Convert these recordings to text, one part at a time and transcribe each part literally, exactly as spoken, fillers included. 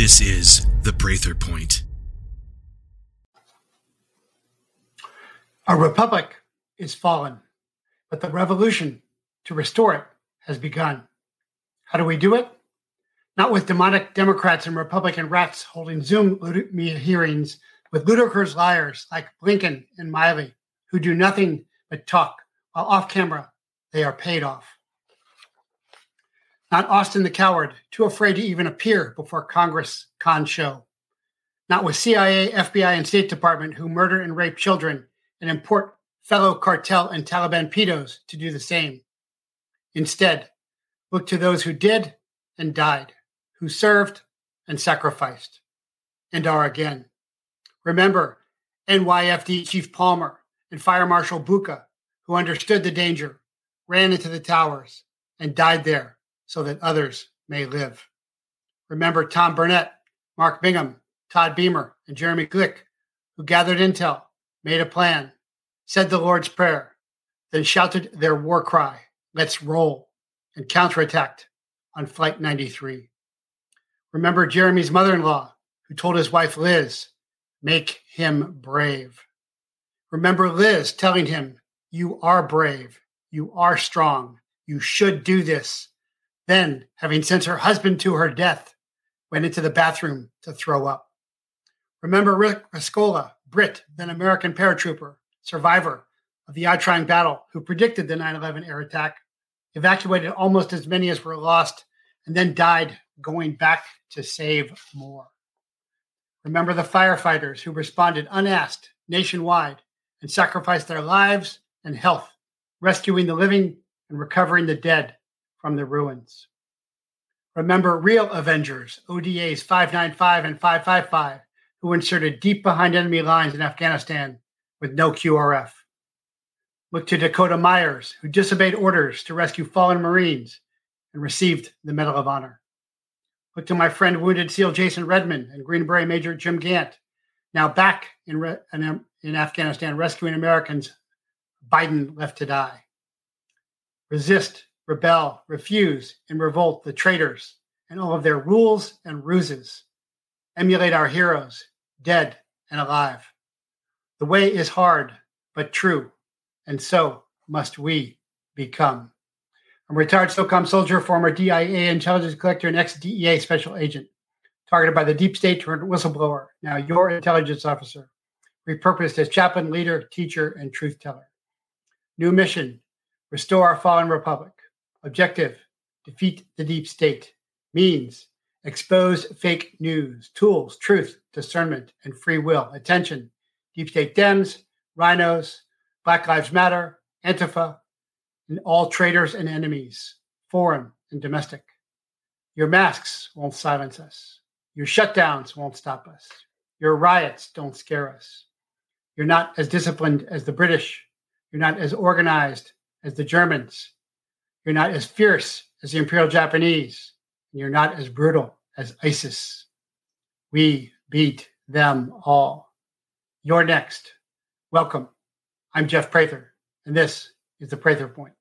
This is The Prather Point. Our republic is fallen, but the revolution to restore it has begun. How do we do it? Not with demonic Democrats and Republican rats holding Zoom media hearings with ludicrous liars like Blinken and Miley, who do nothing but talk while off camera they are paid off. Not Austin the coward, too afraid to even appear before Congress con show. Not with C I A, F B I, and State Department who murder and rape children and import fellow cartel and Taliban pedos to do the same. Instead, look to those who did and died, who served and sacrificed, and are again. Remember N Y F D Chief Palmer and Fire Marshal Bucca, who understood the danger, ran into the towers, and died there, so that others may live. Remember Tom Burnett, Mark Bingham, Todd Beamer, and Jeremy Glick, who gathered intel, made a plan, said the Lord's Prayer, then shouted their war cry, "Let's roll," and counterattacked on Flight ninety-three. Remember Jeremy's mother-in-law, who told his wife Liz, "Make him brave." Remember Liz telling him, "You are brave, you are strong, you should do this." Then, having sent her husband to her death, went into the bathroom to throw up. Remember Rick Rescola, Brit, then American paratrooper, survivor of the Eye-Trying battle, who predicted the nine eleven air attack, evacuated almost as many as were lost, and then died going back to save more. Remember the firefighters who responded unasked nationwide and sacrificed their lives and health, rescuing the living and recovering the dead from the ruins. Remember real Avengers, O D As five ninety-five and five fifty-five, who inserted deep behind enemy lines in Afghanistan with no Q R F. Look to Dakota Myers, who disobeyed orders to rescue fallen Marines and received the Medal of Honor. Look to my friend Wounded SEAL Jason Redmond and Green Beret Major Jim Gant, now back in, re- in Afghanistan rescuing Americans Biden left to die. Resist, rebel, refuse, and revolt the traitors and all of their rules and ruses. Emulate our heroes, dead and alive. The way is hard, but true, and so must we become. I'm a retired SOCOM soldier, former D I A intelligence collector, and ex-D E A special agent, targeted by the deep state turned whistleblower, now your intelligence officer, repurposed as chaplain, leader, teacher, and truth teller. New mission, restore our fallen republic. Objective, defeat the deep state. Means, expose fake news. Tools, truth, discernment, and free will. Attention, deep state Dems, rhinos, Black Lives Matter, Antifa, and all traitors and enemies, foreign and domestic. Your masks won't silence us. Your shutdowns won't stop us. Your riots don't scare us. You're not as disciplined as the British. You're not as organized as the Germans. You're not as fierce as the Imperial Japanese, and you're not as brutal as ISIS. We beat them all. You're next. Welcome. I'm Jeff Prather, and this is The Prather Point.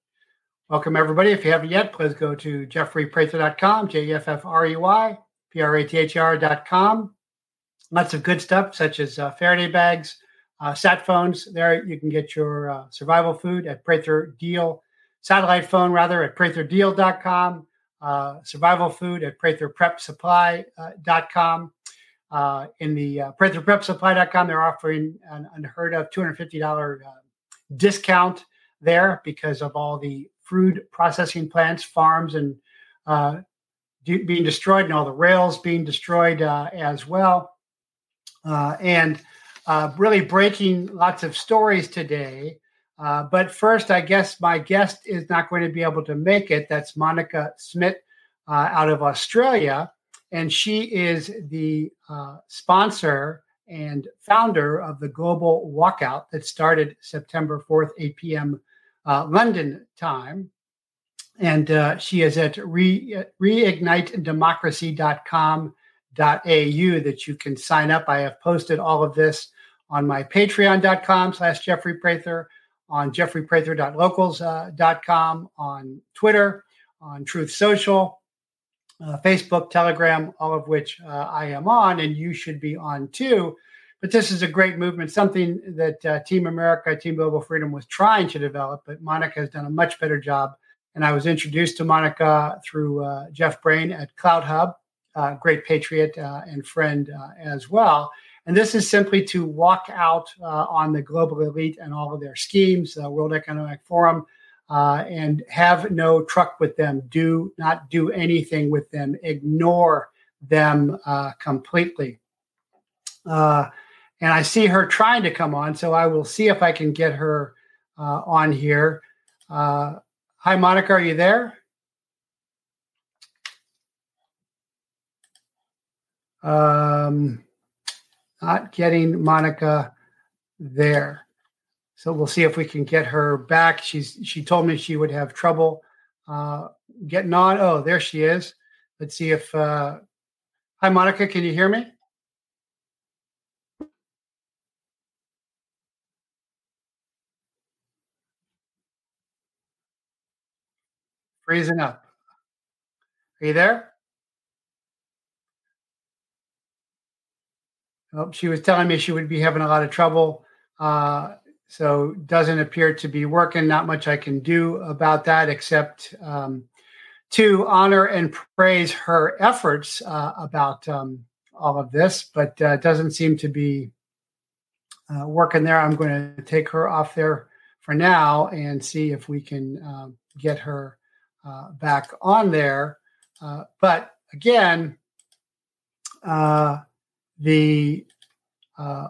Welcome, everybody. If you haven't yet, please go to jeffrey prather dot com, J E F F R E Y P R A T H R dot com. Lots of good stuff, such as uh, Faraday bags, uh, sat phones. There you can get your uh, survival food at Prather Deal. Satellite phone, rather, at prather deal dot com, uh, survival food at prather prep supply dot com. Uh, uh, in the uh, prather prep supply dot com, they're offering an unheard of two hundred fifty dollars uh, discount there because of all the food processing plants, farms, and uh, de- being destroyed, and all the rails being destroyed uh, as well. Uh, and uh, really breaking lots of stories today. Uh, but first, I guess my guest is not going to be able to make it. That's Monica Smith uh, out of Australia. And she is the uh, sponsor and founder of the Global Walkout that started September fourth, eight p.m. Uh, London time. And uh, she is at re- reignite democracy dot com dot a u that you can sign up. I have posted all of this on my patreon dot com slash Jeffrey Prather, on jeffrey prather dot locals dot com, on Twitter, on Truth Social, uh, Facebook, Telegram, all of which uh, I am on, and you should be on too. But this is a great movement, something that uh, Team America, Team Global Freedom was trying to develop, but Monica has done a much better job. And I was introduced to Monica through uh, Jeff Brain at Cloud Hub, uh, great patriot uh, and friend uh, as well. And this is simply to walk out uh, on the global elite and all of their schemes, the World Economic Forum, uh, and have no truck with them. Do not do anything with them. Ignore them uh, completely. Uh, and I see her trying to come on, so I will see if I can get her uh, on here. Uh, hi, Monica, are you there? Um. Not getting Monica there. So we'll see if we can get her back. She's she told me she would have trouble uh, getting on. Oh, there she is. Let's see if... Uh... Hi, Monica, can you hear me? Freezing up. Are you there? Well, she was telling me she would be having a lot of trouble, uh, so doesn't appear to be working. Not much I can do about that except um, to honor and praise her efforts uh, about um, all of this, but uh, doesn't seem to be uh, working there. I'm going to take her off there for now and see if we can uh, get her uh, back on there. Uh, but again... Uh, The uh,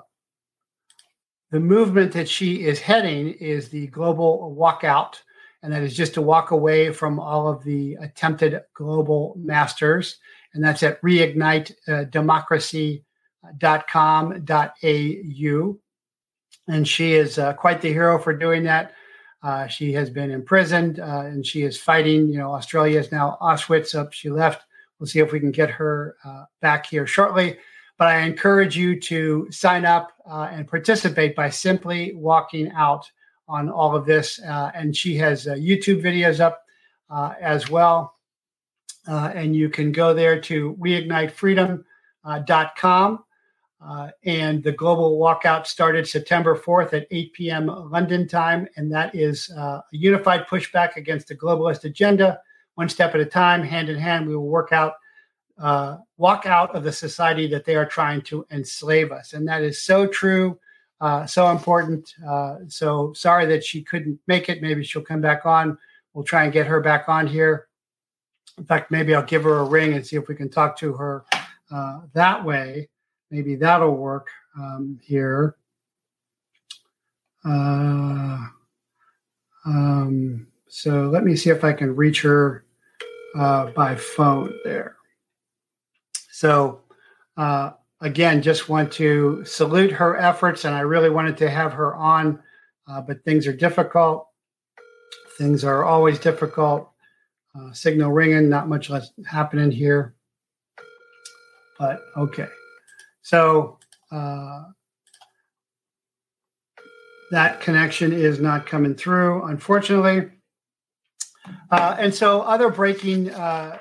the movement that she is heading is the global walkout, and that is just to walk away from all of the attempted global masters, and that's at reignite democracy dot com dot a u. And she is uh, quite the hero for doing that. Uh, she has been imprisoned, uh, and she is fighting. You know, Australia is now Auschwitz up. She left. We'll see if we can get her uh, back here shortly. But I encourage you to sign up uh, and participate by simply walking out on all of this. Uh, and she has uh, YouTube videos up uh, as well. Uh, and you can go there to reignite freedom dot com. Uh, and the global walkout started September fourth at eight p.m. London time. And that is uh, a unified pushback against the globalist agenda. One step at a time, hand in hand, we will work out Uh, walk out of the society that they are trying to enslave us. And that is so true, uh, so important. Uh, so sorry that she couldn't make it. Maybe she'll come back on. We'll try and get her back on here. In fact, maybe I'll give her a ring and see if we can talk to her uh, that way. Maybe that'll work um, here. Uh, um, so let me see if I can reach her uh, by phone there. So, uh, again, just want to salute her efforts, and I really wanted to have her on, uh, but things are difficult. Things are always difficult. Uh, signal ringing, not much less happening here. But, okay. So, uh, that connection is not coming through, unfortunately. Uh, and so other breaking uh,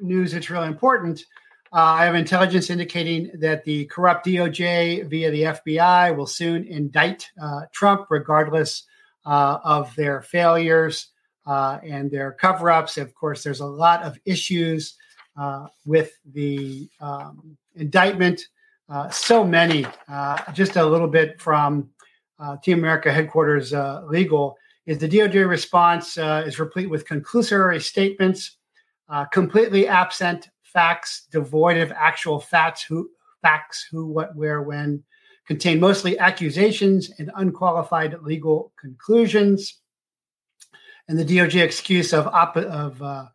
news that's really important. Uh, I have intelligence indicating that the corrupt D O J via the F B I will soon indict uh, Trump, regardless uh, of their failures uh, and their cover-ups. Of course, there's a lot of issues uh, with the um, indictment. Uh, so many. Uh, just a little bit from uh, Team America headquarters uh, legal is the D O J response uh, is replete with conclusory statements, uh, completely absent facts, devoid of actual facts, who, facts, who, what, where, when, contain mostly accusations and unqualified legal conclusions. And the D O J excuse of, op- of uh,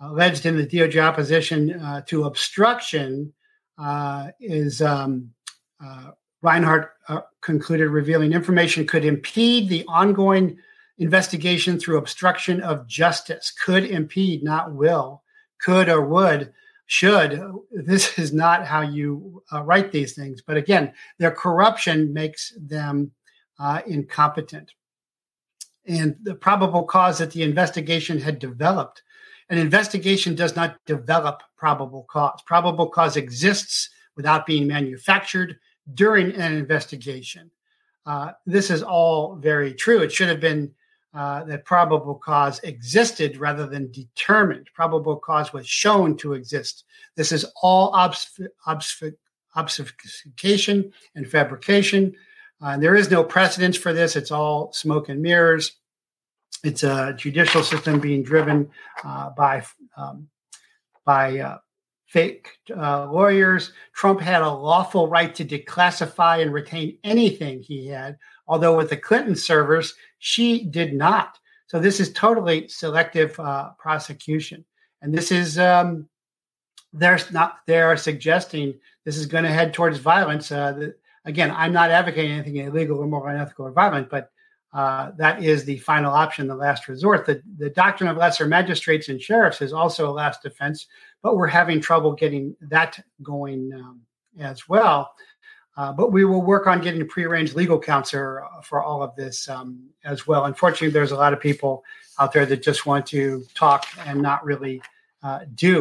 alleged in the D O J opposition uh, to obstruction uh, is um, uh, Reinhardt uh, concluded, revealing information could impede the ongoing investigation through obstruction of justice. Could impede, not will, could or would. Should. This is not how you uh, write these things. But again, their corruption makes them uh, incompetent. And the probable cause that the investigation had developed An investigation does not develop probable cause. Probable cause exists without being manufactured during an investigation. Uh, this is all very true. It should have been uh, that probable cause existed rather than determined. Probable cause was shown to exist. This is all obf- obf- obfuscation and fabrication. Uh, there is no precedence for this. It's all smoke and mirrors. It's a judicial system being driven uh, by um, by uh, fake uh, lawyers. Trump had a lawful right to declassify and retain anything he had, although with the Clinton servers, she did not. So this is totally selective uh, prosecution. And this is um, they're not they're suggesting this is going to head towards violence. Uh, the, again, I'm not advocating anything illegal or moral, unethical, or violent, but Uh, that is the final option, the last resort. The, the doctrine of lesser magistrates and sheriffs is also a last defense, but we're having trouble getting that going um, as well. Uh, but we will work on getting a prearranged legal counsel for all of this um, as well. Unfortunately, there's a lot of people out there that just want to talk and not really uh, do.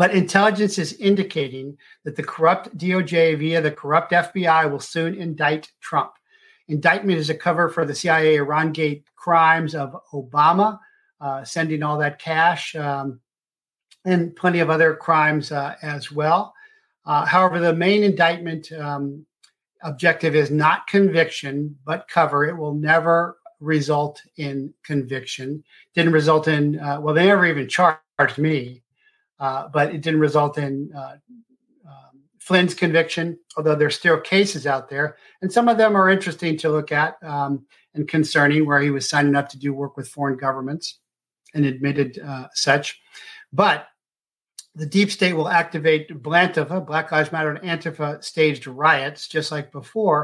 But intelligence is indicating that the corrupt D O J via the corrupt F B I will soon indict Trump. Indictment is a cover for the C I A Iran Gate crimes of Obama, uh, sending all that cash, um, and plenty of other crimes uh, as well. Uh, however, the main indictment um, objective is not conviction, but cover. It will never result in conviction. Didn't result in, uh, well, they never even charged me, uh, but it didn't result in uh Flynn's conviction, although there's still cases out there, and some of them are interesting to look at um, and concerning, where he was signing up to do work with foreign governments and admitted uh, such. But the deep state will activate Blantifa, Black Lives Matter and Antifa staged riots, just like before,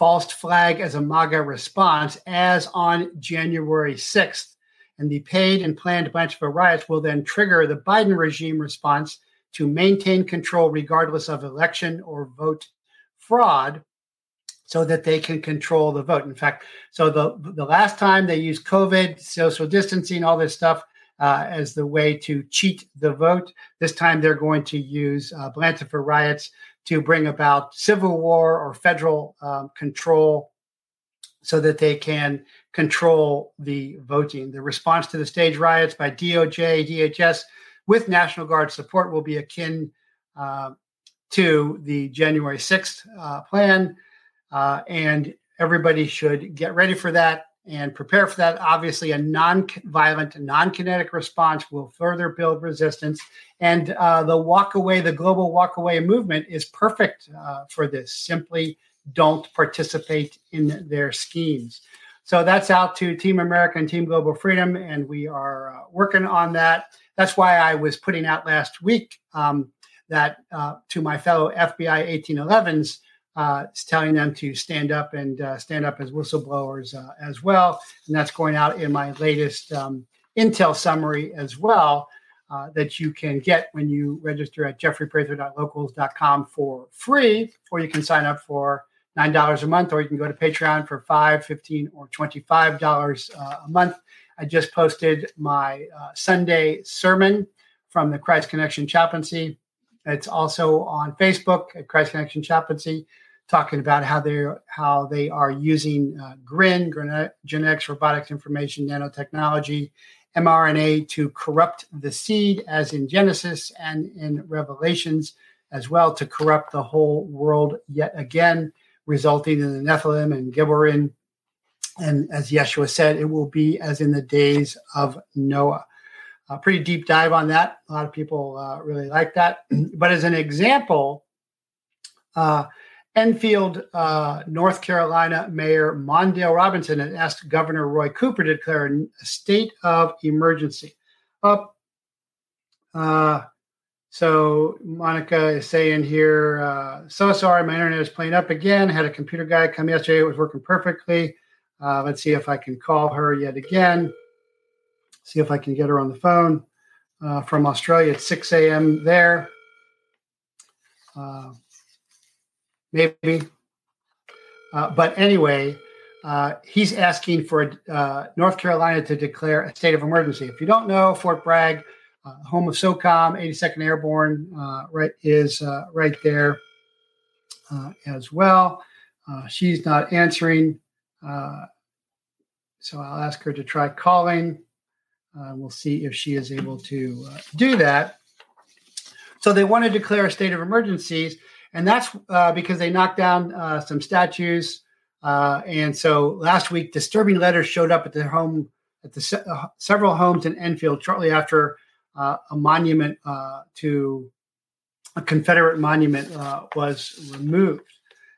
false flag as a MAGA response, as on January sixth. And the paid and planned Blantifa riots will then trigger the Biden regime response to maintain control regardless of election or vote fraud, so that they can control the vote. In fact, so the, the last time they used COVID, social distancing, all this stuff uh, as the way to cheat the vote. This time they're going to use uh, Blantifa riots to bring about civil war or federal um, control, so that they can control the voting. The response to the stage riots by D O J, D H S, with National Guard support, will be akin uh, to the January sixth uh, plan. Uh, and everybody should get ready for that and prepare for that. Obviously, a non-violent, non-kinetic response will further build resistance. And uh, the walk away, the global walk away movement is perfect uh, for this. Simply don't participate in their schemes. So that's out to Team America and Team Global Freedom, and we are uh, working on that. That's why I was putting out last week um, that uh, to my fellow F B I eighteen elevens, uh, telling them to stand up and uh, stand up as whistleblowers uh, as well. And that's going out in my latest um, Intel summary as well, uh, that you can get when you register at jeffrey prather dot locals dot com for free, or you can sign up for nine dollars a month, or you can go to Patreon for five dollars, fifteen dollars, or twenty-five dollars uh, a month. I just posted my uh, Sunday sermon from the Christ Connection Chaplaincy. It's also on Facebook at Christ Connection Chaplaincy, talking about how they how they are using uh, G R I N, genetics, robotics, information, nanotechnology, mRNA to corrupt the seed, as in Genesis and in Revelations as well, to corrupt the whole world yet again, resulting in the Nephilim and Gibberin. And as Yeshua said, it will be as in the days of Noah. A pretty deep dive on that. A lot of people uh, really like that. But as an example, uh, Enfield, uh, North Carolina Mayor Mondale Robinson had asked Governor Roy Cooper to declare a state of emergency. Up. Uh, uh, So Monica is saying here, uh, so sorry, my internet is playing up again. Had a computer guy come yesterday. It was working perfectly. Uh, let's see if I can call her yet again. See if I can get her on the phone uh, from Australia at six a.m. there. Uh, maybe. Uh, but anyway, Uh, he's asking for uh, North Carolina to declare a state of emergency. If you don't know, Fort Bragg, uh, home of SOCOM, eighty-second Airborne, uh, right is uh, right there uh, as well. Uh, she's not answering, uh, so I'll ask her to try calling. Uh, we'll see if she is able to uh, do that. So they want to declare a state of emergencies, and that's uh, because they knocked down uh, some statues. Uh, and so last week, disturbing letters showed up at their home, at the se- uh, several homes in Enfield shortly after uh, a monument uh, to a Confederate monument uh, was removed.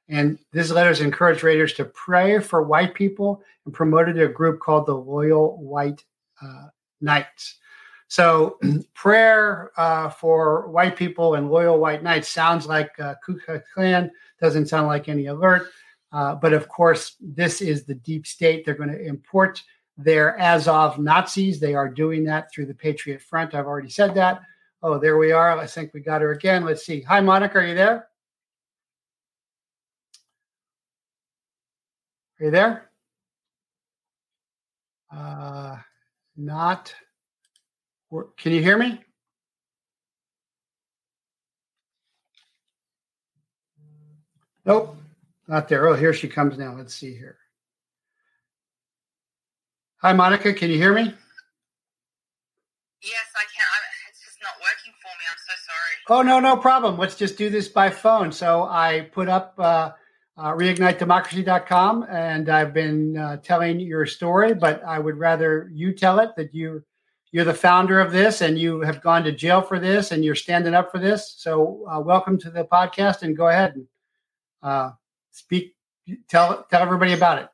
And these letters encouraged raiders to pray for white people and promoted a group called the Loyal White uh, Knights. So prayer uh, for white people and Loyal White Knights sounds like uh, Ku Klux Klan, doesn't sound like any alert. Uh, but, of course, this is the deep state. They're going to import their Azov Nazis. They are doing that through the Patriot Front. I've already said that. Oh, there we are. I think we got her again. Let's see. Hi, Monica. Are you there? Are you there? Uh, not. Can you hear me? Nope. Not there. Oh, here she comes now. Let's see here. Hi, Monica. Can you hear me? Yes, I can. I'm, it's just not working for me. I'm so sorry. Oh, no, no problem. Let's just do this by phone. So I put up uh, uh, reignite democracy dot com, and I've been uh, telling your story, but I would rather you tell it, that you, you're the founder of this, and you have gone to jail for this, and you're standing up for this. So uh, welcome to the podcast, and go ahead and uh, Speak, tell tell everybody about it.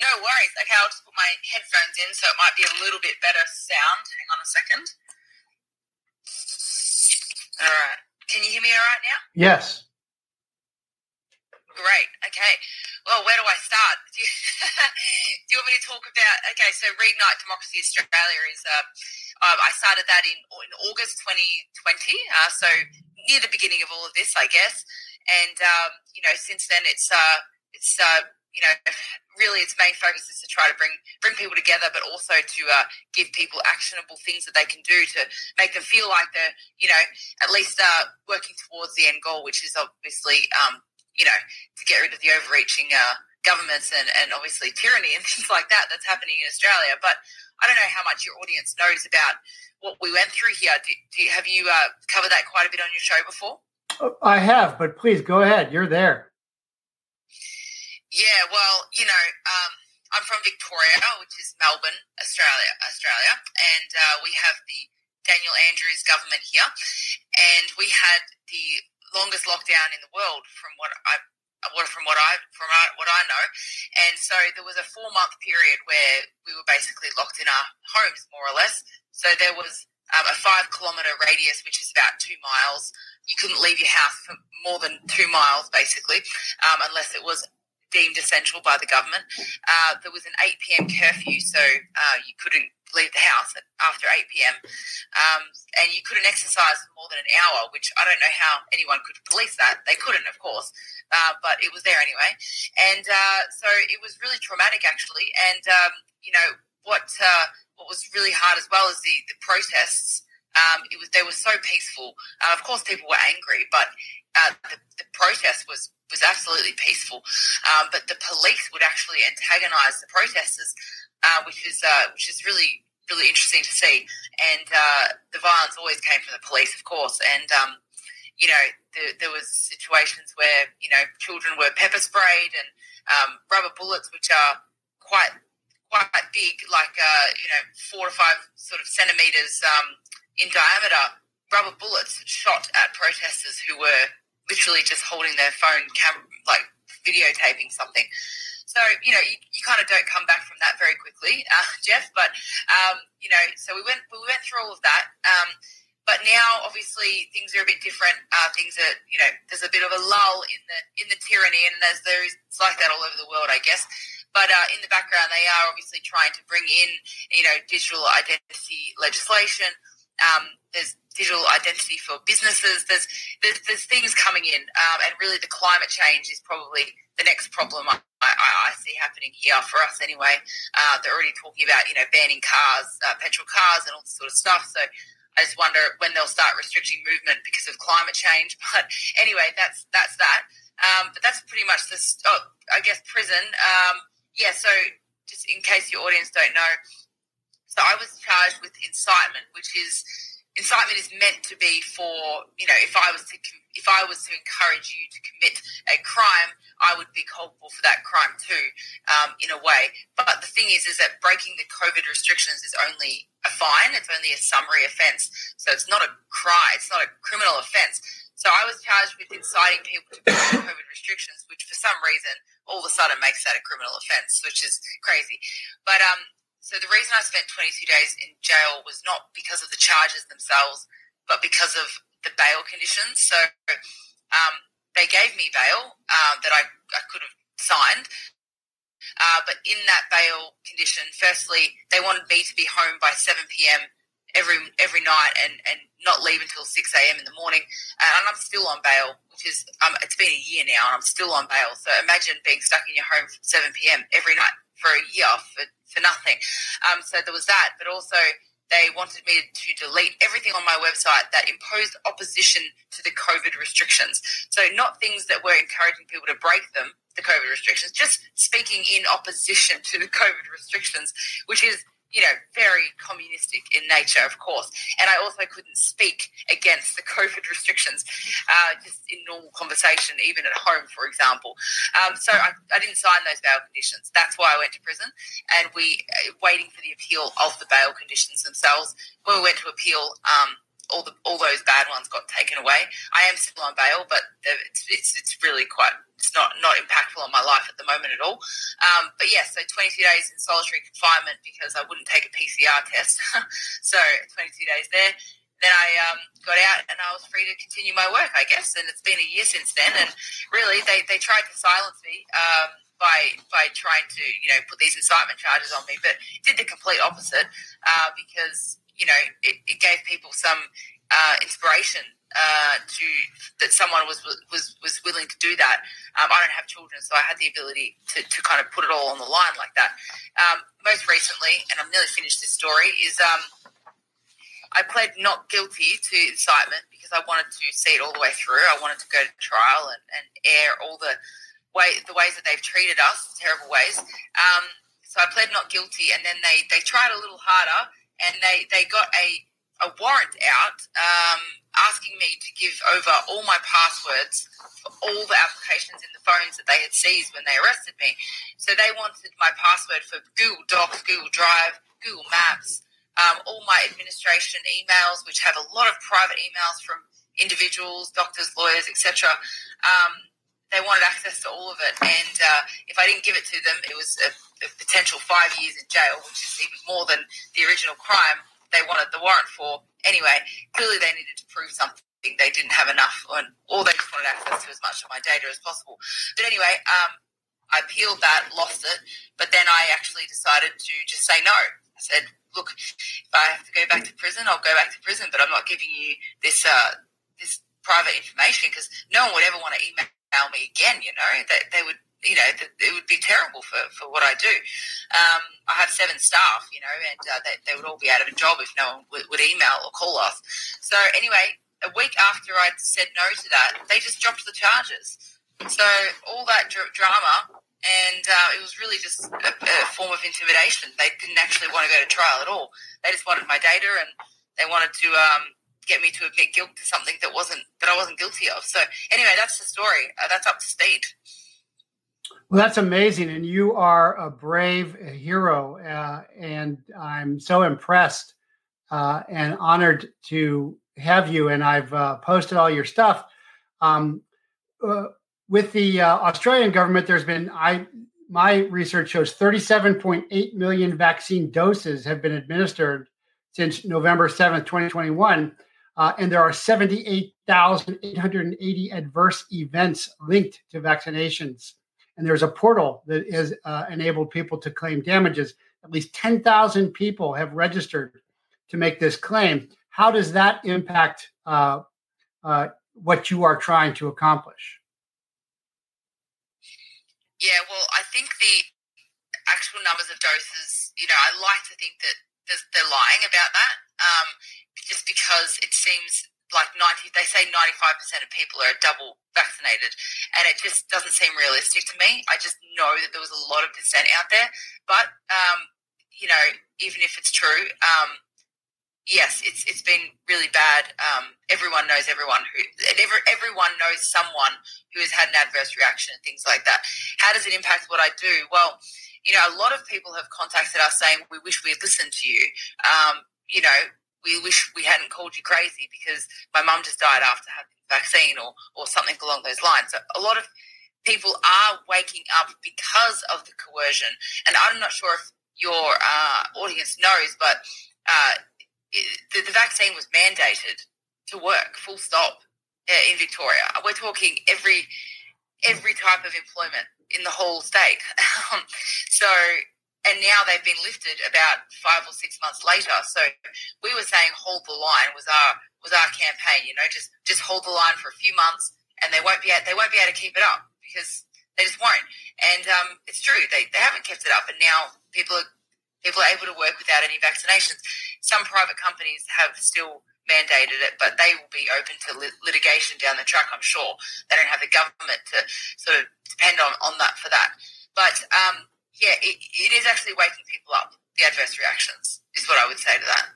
No worries. Okay, I'll just put my headphones in so it might be a little bit better sound. Hang on a second. All right. Can you hear me all right now? Yes. Great. Okay. Well, where do I start? Do you, do you want me to talk about... Okay, so Reignite Democracy Australia is... Uh, um, I started that in, in August twenty twenty, uh, so near the beginning of all of this, I guess. And, um, you know, since then it's, uh, it's uh, you know, really its main focus is to try to bring bring people together, but also to uh, give people actionable things that they can do to make them feel like they're, you know, at least uh, working towards the end goal, which is obviously, um, you know, to get rid of the overreaching uh, governments and, and obviously tyranny and things like that that's happening in Australia. But I don't know how much your audience knows about what we went through here. Do, do you, have you uh, covered that quite a bit on your show before? I have, but please go ahead. You're there. Yeah, well, you know, um, I'm from Victoria, which is Melbourne, Australia, Australia, and uh, we have the Daniel Andrews government here, and we had the longest lockdown in the world, from what I from what I from what I know, and so there was a four month period where we were basically locked in our homes, more or less. So there was um, a five kilometre radius, which is about two miles. You couldn't leave your house for more than two miles, basically, um, unless it was deemed essential by the government. Uh, there was an eight p.m. curfew, so uh, you couldn't leave the house after eight p.m. Um, and you couldn't exercise for more than an hour, which I don't know how anyone could police that. They couldn't, of course, uh, but it was there anyway. And uh, so it was really traumatic, actually. And, um, you know, what uh, what was really hard as well is the, the protests. Um, it was they were so peaceful. Uh, of course, people were angry, but uh, the, the protest was, was absolutely peaceful. Um, but the police would actually antagonise the protesters, uh, which is uh, which is really really interesting to see. And uh, the violence always came from the police, of course. And um, you know, the, there was situations where you know children were pepper sprayed and um, rubber bullets, which are quite quite big, like uh, you know four to five sort of centimetres. Um, in diameter, rubber bullets shot at protesters who were literally just holding their phone camera, like videotaping something. So, you know, you, you kind of don't come back from that very quickly, uh, Jeff, but, um, you know, so we went we went through all of that. Um, but now, obviously, things are a bit different. Uh, things are, you know, there's a bit of a lull in the in the tyranny, and there's, there's it's like that all over the world, I guess. But uh, in the background, they are obviously trying to bring in, you know, digital identity legislation. Um, there's digital identity for businesses. There's there's, there's things coming in, um, and really the climate change is probably the next problem I, I, I, I see happening here for us anyway. Uh, they're already talking about, you know, banning cars, uh, petrol cars and all this sort of stuff. So I just wonder when they'll start restricting movement because of climate change. But anyway, that's that's that. Um, but that's pretty much this, oh, I guess, prison. Um, yeah, so just in case your audience don't know, so I was charged with incitement, which is incitement is meant to be for, you know, if I was to if I was to encourage you to commit a crime, I would be culpable for that crime too, um, in a way. But the thing is, is that breaking the COVID restrictions is only a fine. It's only a summary offence. So it's not a crime. It's not a criminal offence. So I was charged with inciting people to break the COVID restrictions, which for some reason all of a sudden makes that a criminal offence, which is crazy. But um. So the reason I spent twenty-two days in jail was not because of the charges themselves, but because of the bail conditions. So um, they gave me bail uh, that I, I could have signed. Uh, but in that bail condition, firstly, they wanted me to be home by seven p.m. every every night and, and not leave until six a.m. in the morning. And I'm still on bail, which is um, – it's been a year now and I'm still on bail. So imagine being stuck in your home from seven p.m. every night for a year for for nothing. Um, so there was that, but also they wanted me to delete everything on my website that imposed opposition to the COVID restrictions. So not things that were encouraging people to break them, the COVID restrictions, just speaking in opposition to the COVID restrictions, which is, you know, very communistic in nature, of course. And I also couldn't speak against the COVID restrictions, uh, just in normal conversation, even at home, for example. Um, so I, I didn't sign those bail conditions. That's why I went to prison. And we uh, waiting for the appeal of the bail conditions themselves. When we went to appeal, um, all the all those bad ones got taken away. I am still on bail, but it's it's, it's really quite it's not, not impactful on my life at the moment at all. Um, but, yes, yeah, so twenty-two days in solitary confinement because I wouldn't take a P C R test. So twenty-two days there. Then I um, got out and I was free to continue my work, I guess, and it's been a year since then. And really they, they tried to silence me um, by by trying to, you know, put these incitement charges on me, but did the complete opposite uh, because, you know, it, it gave people some uh, inspiration Uh, to that someone was was was willing to do that. Um, I don't have children, so I had the ability to, to kind of put it all on the line like that. Um, most recently, and I'm nearly finished this story, is um, I pled not guilty to incitement because I wanted to see it all the way through. I wanted to go to trial and, and air all the way the ways that they've treated us, terrible ways. Um, so I pled not guilty, and then they, they tried a little harder, and they, they got a a warrant out um, asking me to give over all my passwords for all the applications in the phones that they had seized when they arrested me. So they wanted my password for Google Docs, Google Drive, Google Maps, um, all my administration emails, which have a lot of private emails from individuals, doctors, lawyers, et cetera. Um, they wanted access to all of it, and uh, if I didn't give it to them, it was a, a potential five years in jail, which is even more than the original crime they wanted the warrant for. Anyway, clearly they needed to prove something. They didn't have enough, or they just wanted access to as much of my data as possible. But anyway, um, I appealed that, lost it, but then I actually decided to just say no. I said, look, if I have to go back to prison, I'll go back to prison, but I'm not giving you this uh, this private information because no one would ever want to email me again, you know. They, they would, you know, it would be terrible for, for what I do. Um, I have seven staff, you know, and uh, they, they would all be out of a job if no one would, would email or call us. So anyway, a week after I'd said no to that, they just dropped the charges. So all that dr- drama, and uh, it was really just a, a form of intimidation. They didn't actually want to go to trial at all. They just wanted my data and they wanted to um, get me to admit guilt to something that wasn't that I wasn't guilty of. So anyway, that's the story. Uh, that's up to speed. Well, that's amazing, and you are a brave hero, uh, and I'm so impressed uh, and honored to have you, and I've uh, posted all your stuff. Um, uh, with the uh, Australian government, there's been, I my research shows thirty-seven point eight million vaccine doses have been administered since November seventh, twenty twenty-one, uh, and there are seventy-eight thousand eight hundred eighty adverse events linked to vaccinations. And there's a portal that has uh, enabled people to claim damages. At least ten thousand people have registered to make this claim. How does that impact uh, uh, what you are trying to accomplish? Yeah, well, I think the actual numbers of doses, you know, I like to think that they're lying about that, um, just because it seems like ninety. They say ninety-five percent of people are double vaccinated, and it just doesn't seem realistic to me. I just know that there was a lot of percent out there, but um, you know, even if it's true, um, yes, it's it's been really bad. Um, everyone knows everyone who, and every, everyone knows someone who has had an adverse reaction and things like that. How does it impact what I do? Well, you know, a lot of people have contacted us saying, we wish we had listened to you. Um, you know, we wish we hadn't called you crazy because my mum just died after having the vaccine, or, or something along those lines. So a lot of people are waking up because of the coercion. And I'm not sure if your uh, audience knows, but uh, it, the, the vaccine was mandated to work, full stop, uh, in Victoria. We're talking every every type of employment in the whole state. Um, so, and now they've been lifted about five or six months later. So we were saying hold the line was our was our campaign, you know, just just hold the line for a few months, and they won't be able, they won't be able to keep it up because they just won't. And um, it's true, they, they haven't kept it up, and now people are people are able to work without any vaccinations. Some private companies have still mandated it, but they will be open to lit- litigation down the track, I'm sure. They don't have the government to sort of depend on, on that for that. But, um, yeah, it, it is actually waking people up, the adverse reactions, is what I would say to that.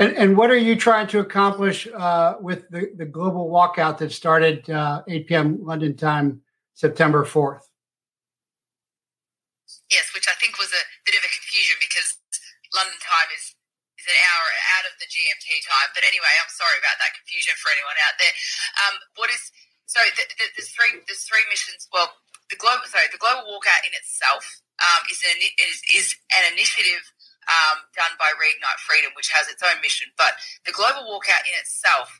And, and what are you trying to accomplish uh, with the, the global walkout that started uh, eight p.m. London time, September fourth? Yes, which I think was a bit of a confusion because London time is is an hour out of the G M T time. But anyway, I'm sorry about that confusion for anyone out there. Um, what is so? The, the, there's three. There's three missions. Well, the global. Sorry, the global walkout in itself um, is an is, is an initiative um, done by Reignite Freedom, which has its own mission. But the global walkout in itself,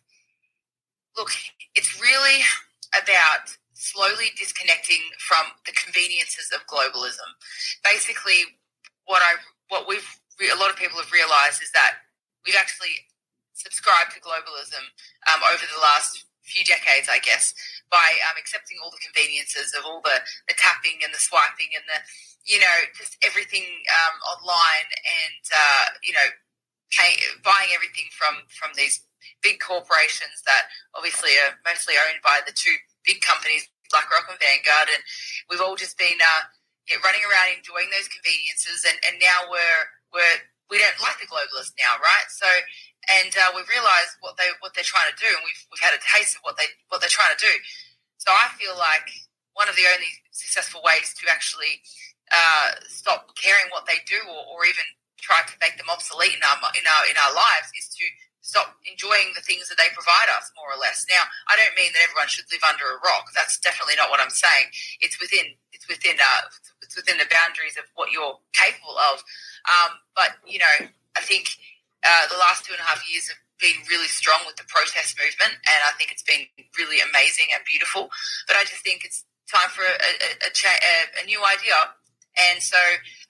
look, it's really about slowly disconnecting from the conveniences of globalism. Basically, what I what we've a lot of people have realised is that we've actually subscribed to globalism um, over the last few decades, I guess, by um, accepting all the conveniences of all the, the tapping and the swiping and the, you know, just everything um, online and, uh, you know, pay, buying everything from, from these big corporations that obviously are mostly owned by the two big companies, BlackRock and Vanguard, and we've all just been uh, yeah, running around enjoying those conveniences, and, and now we're We're, we don't like the globalists now, right? So, and uh, we've realised what they what they're trying to do, and we've we've had a taste of what they what they're trying to do. So I feel like one of the only successful ways to actually uh, stop caring what they do, or, or even try to make them obsolete in our in our in our lives, is to stop enjoying the things that they provide us, more or less. Now, I don't mean that everyone should live under a rock. That's definitely not what I'm saying. It's within it's within uh, it's within the boundaries of what you're capable of. Um, but, you know, I think uh, the last two and a half years have been really strong with the protest movement, and I think it's been really amazing and beautiful. But I just think it's time for a, a, a, cha- a new idea. And so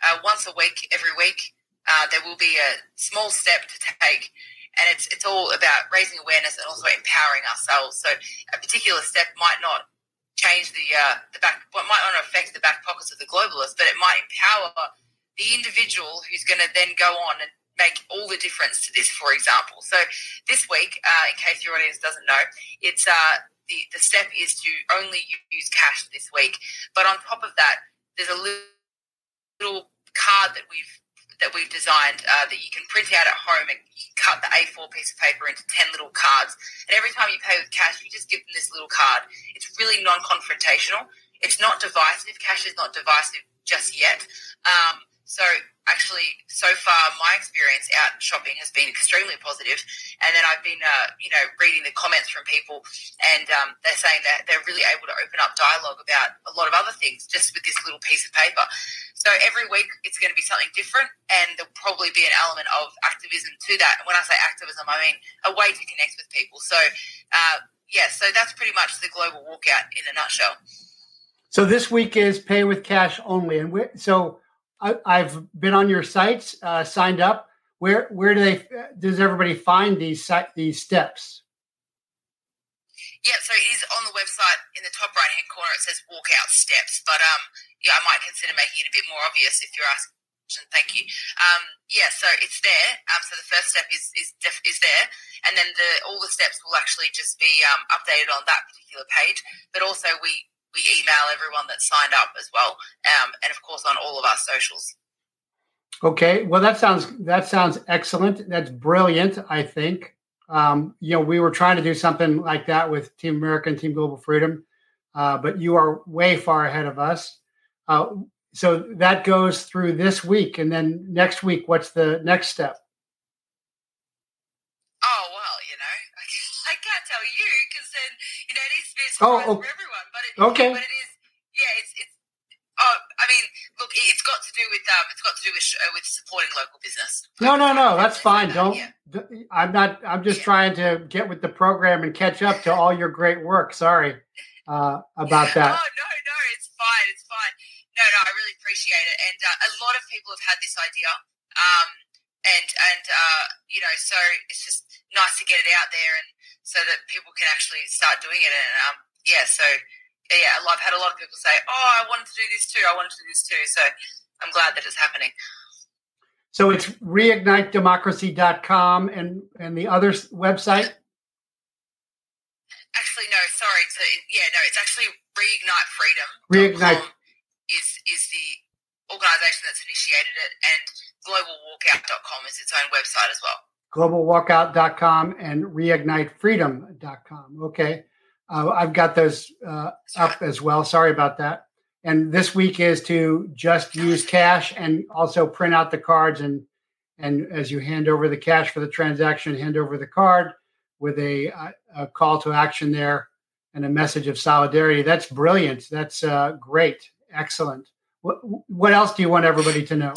uh, once a week, every week, uh, there will be a small step to take, and it's it's all about raising awareness and also empowering ourselves. So a particular step might not change the uh, the back, well, might not affect the back pockets of the globalists, but it might empower the individual who's going to then go on and make all the difference to this, for example. So this week, uh, in case your audience doesn't know, it's uh, the, the step is to only use cash this week. But on top of that, there's a little card that we've that we've designed uh, that you can print out at home, and you can cut the A four piece of paper into ten little cards. And every time you pay with cash, you just give them this little card. It's really non-confrontational. It's not divisive. Cash is not divisive just yet. Um, So actually, so far, my experience out shopping has been extremely positive. And then I've been, uh, you know, reading the comments from people, and um, they're saying that they're really able to open up dialogue about a lot of other things just with this little piece of paper. So every week it's going to be something different, and there'll probably be an element of activism to that. And when I say activism, I mean a way to connect with people. So, uh, yeah, so that's pretty much the global walkout in a nutshell. So this week is pay with cash only. And we're, so... I've been on your sites, uh, signed up. Where where do they? Does everybody find these these steps? Yeah, so it is on the website in the top right-hand corner. It says walkout steps, but um, yeah, I might consider making it a bit more obvious if you're asking. Thank you. Um, yeah, so it's there. Um, so the first step is is, def- is there, and then the all the steps will actually just be um, updated on that particular page. But also we we email everyone that signed up as well, um, and of course on all of our socials. Okay, well that sounds that sounds excellent. That's brilliant. I think um, you know we were trying to do something like that with Team America and Team Global Freedom, uh, but you are way far ahead of us. Uh, So that goes through this week, and then next week, what's the next step? Oh, well, you know, I can't tell you because then, you know, it needs to be a surprise oh, okay. for everyone. But it, okay. but it is, yeah, it's, it's oh, I mean, look, it's got to do with, um, it's got to do with uh, with supporting local business. No, no, no, that's fine. Don't, yeah. I'm not, I'm just yeah. trying to get with the program and catch up to all your great work. Sorry uh, about that. Oh, no, no, it's fine, it's fine. No, no, I really appreciate it, and uh, a lot of people have had this idea, um, and and uh, you know, so it's just nice to get it out there, and so that people can actually start doing it. And um, yeah, so yeah, I've had a lot of people say, "Oh, I wanted to do this too. I wanted to do this too." So I'm glad that it's happening. So it's reignite democracy dot com, and and the other website. Actually, no, sorry. So yeah, no, it's actually reignite freedom dot com. Reignite. Is, is the organisation that's initiated it, and global walkout dot com is its own website as well. global walkout dot com and reignite freedom dot com. Okay. Uh, I've got those uh, up as well. Sorry about that. And this week is to just use cash and also print out the cards, and and as you hand over the cash for the transaction, hand over the card with a, a call to action there and a message of solidarity. That's brilliant. That's uh, great. Excellent. What what else do you want everybody to know?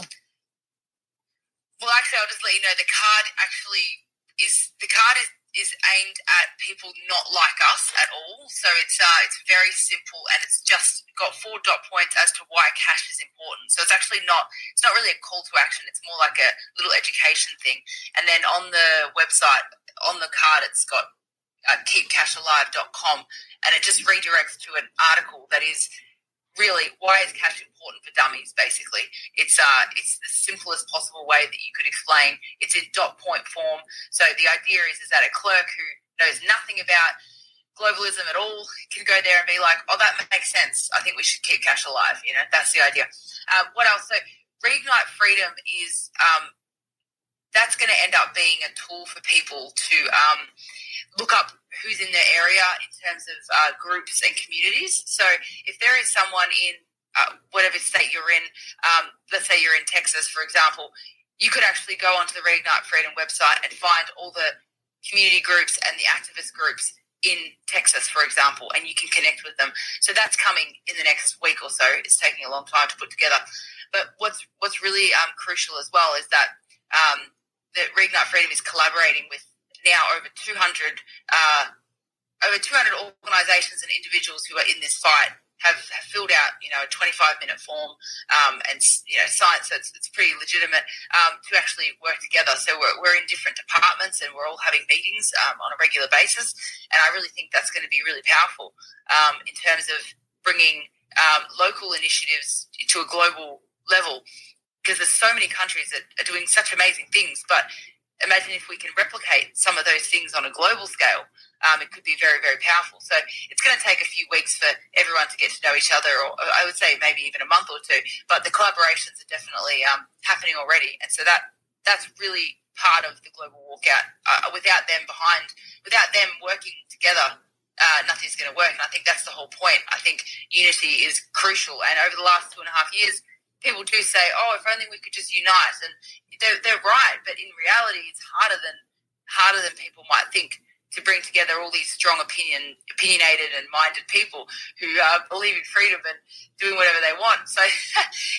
Well, actually, I'll just let you know the card actually is the card is, is aimed at people not like us at all. So it's uh, it's very simple, and it's just got four dot points as to why cash is important. So it's actually not it's not really a call to action. It's more like a little education thing. And then on the website, on the card, it's got uh, keep cash alive dot com, and it just redirects to an article that is. Really, why is cash important for dummies, basically? It's uh, it's the simplest possible way that you could explain. It's in dot point form. So the idea is, is that a clerk who knows nothing about globalism at all can go there and be like, oh, that makes sense. I think we should keep cash alive. You know, that's the idea. Uh, what else? So Reignite Freedom is um, that's going to end up being a tool for people to um, look up who's in their area in terms of uh, groups and communities. So if there is someone in uh, whatever state you're in, um, let's say you're in Texas, for example, you could actually go onto the Reignite Freedom website and find all the community groups and the activist groups in Texas, for example, and you can connect with them. So that's coming in the next week or so. It's taking a long time to put together. But what's what's really um, crucial as well is that, um, that Reignite Freedom is collaborating with now over two hundred uh, over two hundred organisations and individuals who are in this fight have, have filled out, you know, a twenty-five minute form um, and, you know, science, so it's, it's pretty legitimate um, to actually work together. So we're, we're in different departments and we're all having meetings um, on a regular basis, and I really think that's going to be really powerful um, in terms of bringing um, local initiatives to a global level, because there's so many countries that are doing such amazing things, but imagine if we can replicate some of those things on a global scale. Um, it could be very, very powerful. So it's going to take a few weeks for everyone to get to know each other, or I would say maybe even a month or two. But the collaborations are definitely um, happening already. And so that that's really part of the global walkout. Uh, without them behind, without them working together, uh, nothing's going to work. And I think that's the whole point. I think unity is crucial. And over the last two and a half years, people do say, oh, if only we could just unite. And they're, they're right, but in reality, it's harder than harder than people might think to bring together all these strong opinion, opinionated and minded people who uh, believe in freedom and doing whatever they want. So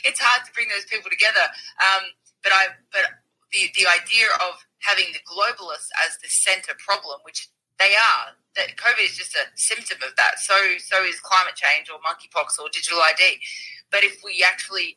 it's hard to bring those people together. Um, but I, but the, the idea of having the globalists as the centre problem, which they are, that COVID is just a symptom of that. So so is climate change or monkeypox or digital I D. But if we actually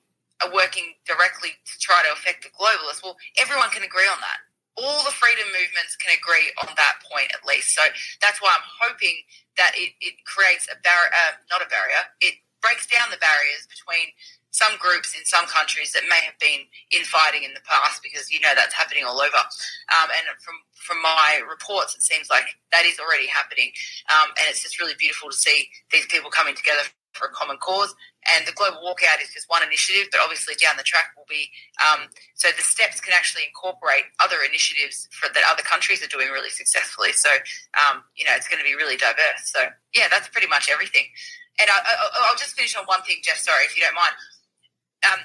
are working directly to try to affect the globalists, well, everyone can agree on that. all the freedom movements can agree on that point at least. So that's why I'm hoping that it, it creates a barrier, uh, not a barrier, it breaks down the barriers between some groups in some countries that may have been infighting in the past, because you know that's happening all over. Um, and from, from my reports, it seems like that is already happening. Um, and it's just really beautiful to see these people coming together for a common cause. And the Global Walkout is just one initiative, but obviously down the track will be um, – so the steps can actually incorporate other initiatives for, that other countries are doing really successfully. So, um, you know, it's going to be really diverse. So, yeah, that's pretty much everything. And I, I, I'll just finish on one thing, Jeff, sorry, if you don't mind. Um,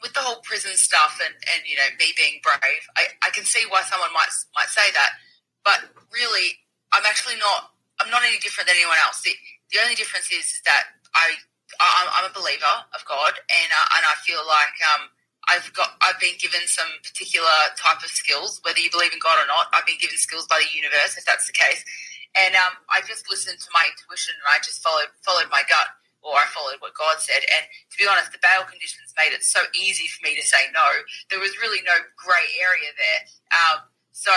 with the whole prison stuff and, and you know, me being brave, I, I can see why someone might might say that, but really I'm actually not I'm not any different than anyone else. The, the only difference is, is that I, I I'm a believer of God, and uh, and I feel like um I've got I've been given some particular type of skills, whether you believe in God or not. I've been given skills by the universe, if that's the case, and um I just listened to my intuition and I just followed followed my gut. Or I followed what God said. And to be honest, the bail conditions made it so easy for me to say no. There was really no grey area there. Um, so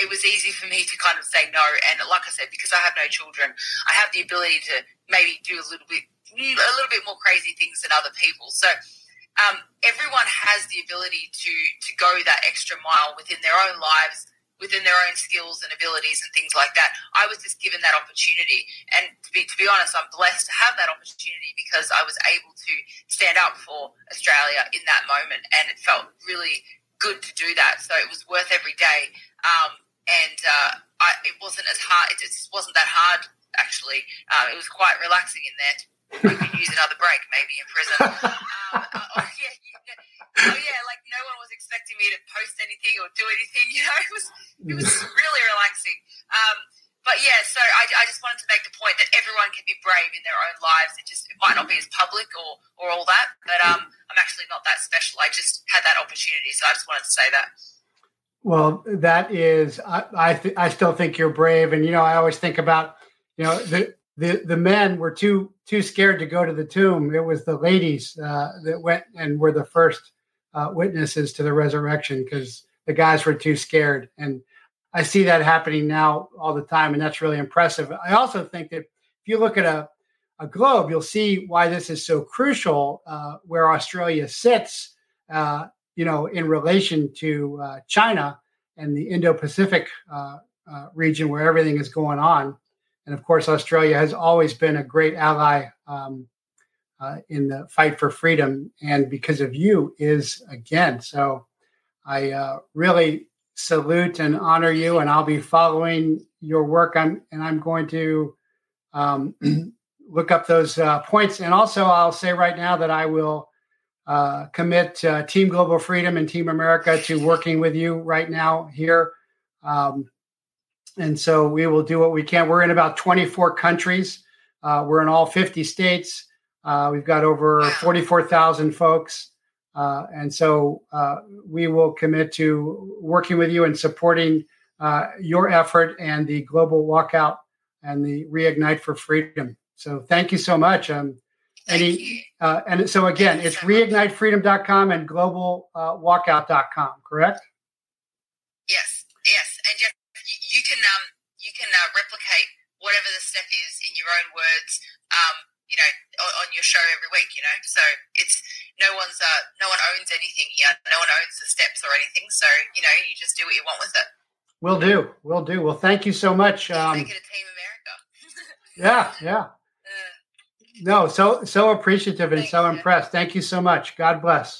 it was easy for me to kind of say no. And like I said, because I have no children, I have the ability to maybe do a little bit, a little bit more crazy things than other people. So um, everyone has the ability to to go that extra mile within their own lives, within their own skills and abilities and things like that. I was just given that opportunity. And to be, to be honest, I'm blessed to have that opportunity because I was able to stand up for Australia in that moment, and it felt really good to do that. So it was worth every day. Um, and uh, I, it wasn't as hard. It just wasn't that hard, actually. Um, it was quite relaxing in there. We could use another break, maybe, in prison. Um, oh, yeah, oh, yeah, like no one was expecting me to post anything or do anything, you know. It was it was really relaxing. Um, but, yeah, so I, I just wanted to make the point that everyone can be brave in their own lives. It just it might not be as public or, or all that, but um, I'm actually not that special. I just had that opportunity, so I just wanted to say that. Well, that is I, – I, th- I still think you're brave. And, you know, I always think about, you know, the – The the men were too too scared to go to the tomb. It was the ladies uh, that went and were the first uh, witnesses to the resurrection because the guys were too scared. And I see that happening now all the time, and that's really impressive. I also think that if you look at a, a globe, you'll see why this is so crucial, uh, where Australia sits, uh, you know, in relation to uh, China and the Indo-Pacific uh, uh, region where everything is going on. And, of course, Australia has always been a great ally um, uh, in the fight for freedom, and because of you is again. So I uh, really salute and honor you, and I'll be following your work. I'm, and I'm going to um, look up those uh, points. And also I'll say right now that I will uh, commit uh, Team Global Freedom and Team America to working with you right now here. Um And so we will do what we can. We're in about twenty-four countries. Uh, we're in all fifty states. Uh, we've got over forty-four thousand folks. Uh, and so uh, we will commit to working with you and supporting uh, your effort and the Global Walkout and the Reignite for Freedom. So thank you so much. Um, any, uh, and so, again, it's reignite freedom dot com and global walkout dot com, correct? Yes, yes. And just You can um, you can uh, replicate whatever the step is in your own words, um, you know, on, on your show every week, you know. So it's no one's uh, no one owns anything here. No one owns the steps or anything. So, you know, you just do what you want with it. Will do. Will do. Well, thank you so much. Um, make it a Team America. yeah, yeah. Uh, no, so so appreciative and so you. impressed. Thank you so much. God bless.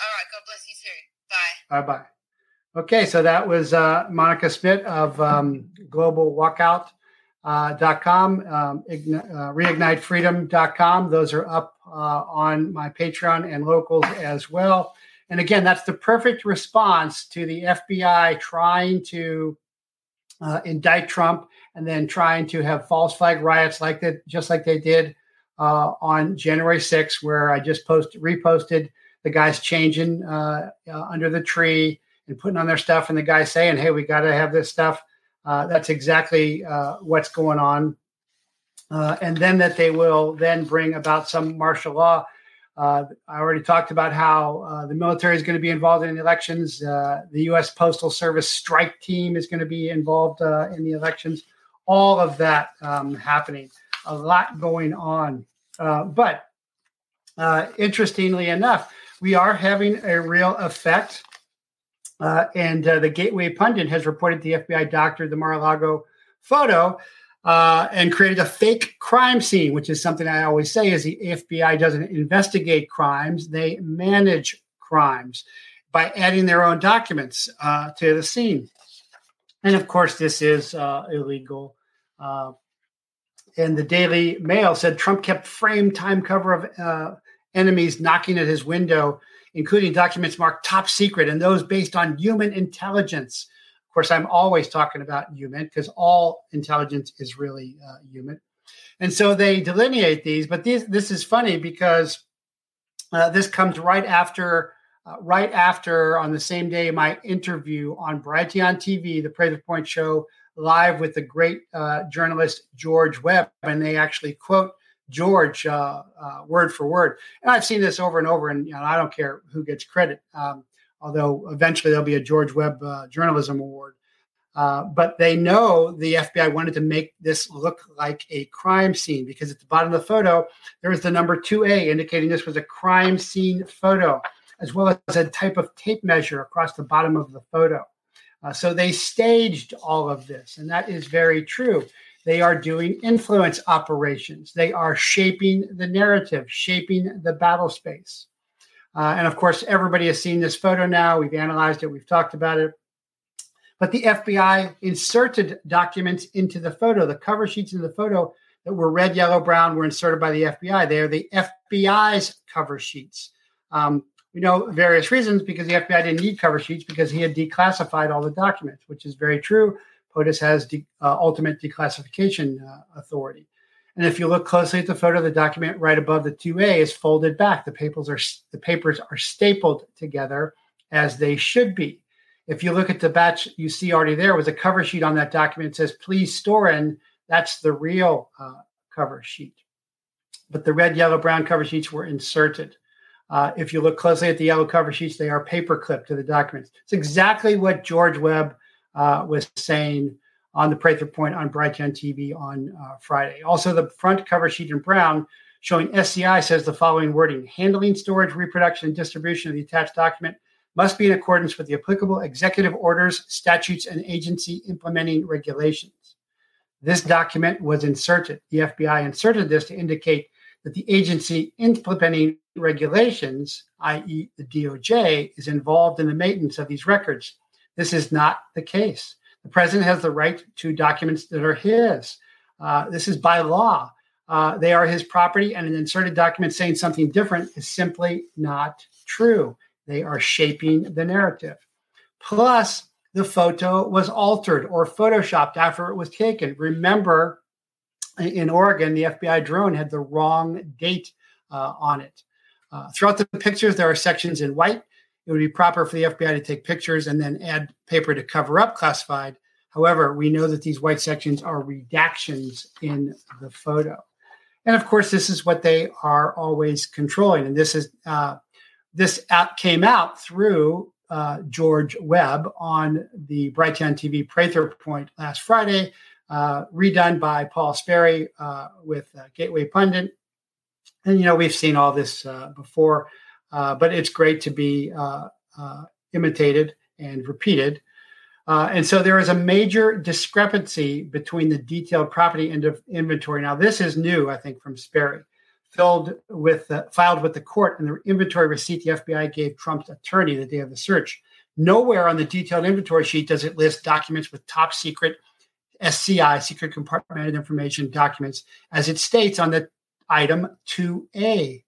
All right. God bless you too. Bye. Bye-bye. Okay, so that was uh, Monica Smith of um, global walkout dot com, um, igni- uh, reignite freedom dot com. Those are up uh, on my Patreon and Locals as well. And again, that's the perfect response to the F B I trying to uh, indict Trump and then trying to have false flag riots like that, just like they did uh, on January sixth, where I just post reposted the guys changing uh, uh, under the tree and putting on their stuff, and the guy saying, hey, we got to have this stuff. Uh, that's exactly uh, what's going on. Uh, and then that they will then bring about some martial law. Uh, I already talked about how uh, the military is going to be involved in the elections. Uh, the U S Postal Service strike team is going to be involved uh, in the elections. All of that um, happening. A lot going on. Uh, but uh, interestingly enough, we are having a real effect. Uh, and uh, the Gateway Pundit has reported the F B I doctored the Mar-a-Lago photo Uh, and created a fake crime scene, which is something I always say is the F B I doesn't investigate crimes. They manage crimes by adding their own documents uh, to the scene. And, of course, this is uh, illegal. Uh, and the Daily Mail said Trump kept frame time cover of uh, enemies knocking at his window, including documents marked top secret and those based on human intelligence. Of course, I'm always talking about human because all intelligence is really uh, human. And so they delineate these. But these, this is funny because uh, this comes right after, uh, right after on the same day, my interview on Variety on T V, the Prather Point show, live with the great uh, journalist George Webb. And they actually quote George uh, uh, word for word. And I've seen this over and over, and you know, I don't care who gets credit. Um, although eventually there'll be a George Webb uh, Journalism Award. Uh, but they know the F B I wanted to make this look like a crime scene because at the bottom of the photo, there was the number two A indicating this was a crime scene photo, as well as a type of tape measure across the bottom of the photo. Uh, so they staged all of this, and that is very true. They are doing influence operations. They are shaping the narrative, shaping the battle space. Uh, and, of course, everybody has seen this photo now. We've analyzed it. We've talked about it. But the F B I inserted documents into the photo. The cover sheets in the photo that were red, yellow, brown were inserted by the F B I. They are the F B I's cover sheets. Um, you know, various reasons, because the F B I didn't need cover sheets because he had declassified all the documents, which is very true. POTUS has de- uh, ultimate declassification uh, authority. And if you look closely at the photo, the document right above the two A is folded back. The papers are the papers are stapled together as they should be. If you look at the batch you see already there was a cover sheet on that document that says, please store in. That's the real uh, cover sheet. But the red, yellow, brown cover sheets were inserted. Uh, if you look closely at the yellow cover sheets, they are paperclipped to the documents. It's exactly what George Webb uh, was saying on the Prather Point on Brighton T V on uh, Friday. Also, the front cover sheet in brown showing S C I says the following wording: handling, storage, reproduction, and distribution of the attached document must be in accordance with the applicable executive orders, statutes, and agency implementing regulations. This document was inserted. The F B I inserted this to indicate that the agency implementing regulations, that is the D O J, is involved in the maintenance of these records. This is not the case. The president has the right to documents that are his. Uh, this is by law. Uh, they are his property, and an inserted document saying something different is simply not true. They are shaping the narrative. Plus, the photo was altered or photoshopped after it was taken. Remember, in Oregon, the F B I drone had the wrong date uh, on it. Uh, throughout the pictures, there are sections in white. It would be proper for the F B I to take pictures and then add paper to cover up classified. However, we know that these white sections are redactions in the photo. And, of course, this is what they are always controlling. And this is uh, this app came out through uh, George Webb on the Brighton T V Prather Point last Friday, uh, redone by Paul Sperry uh, with uh, Gateway Pundit. And, you know, we've seen all this uh, before. Uh, but it's great to be uh, uh, imitated and repeated. Uh, and so there is a major discrepancy between the detailed property and of inventory. Now, this is new, I think, from Sperry, filled with uh, filed with the court and the inventory receipt the F B I gave Trump's attorney the day of the search. Nowhere on the detailed inventory sheet does it list documents with top secret S C I, secret compartmented information documents, as it states on the item two A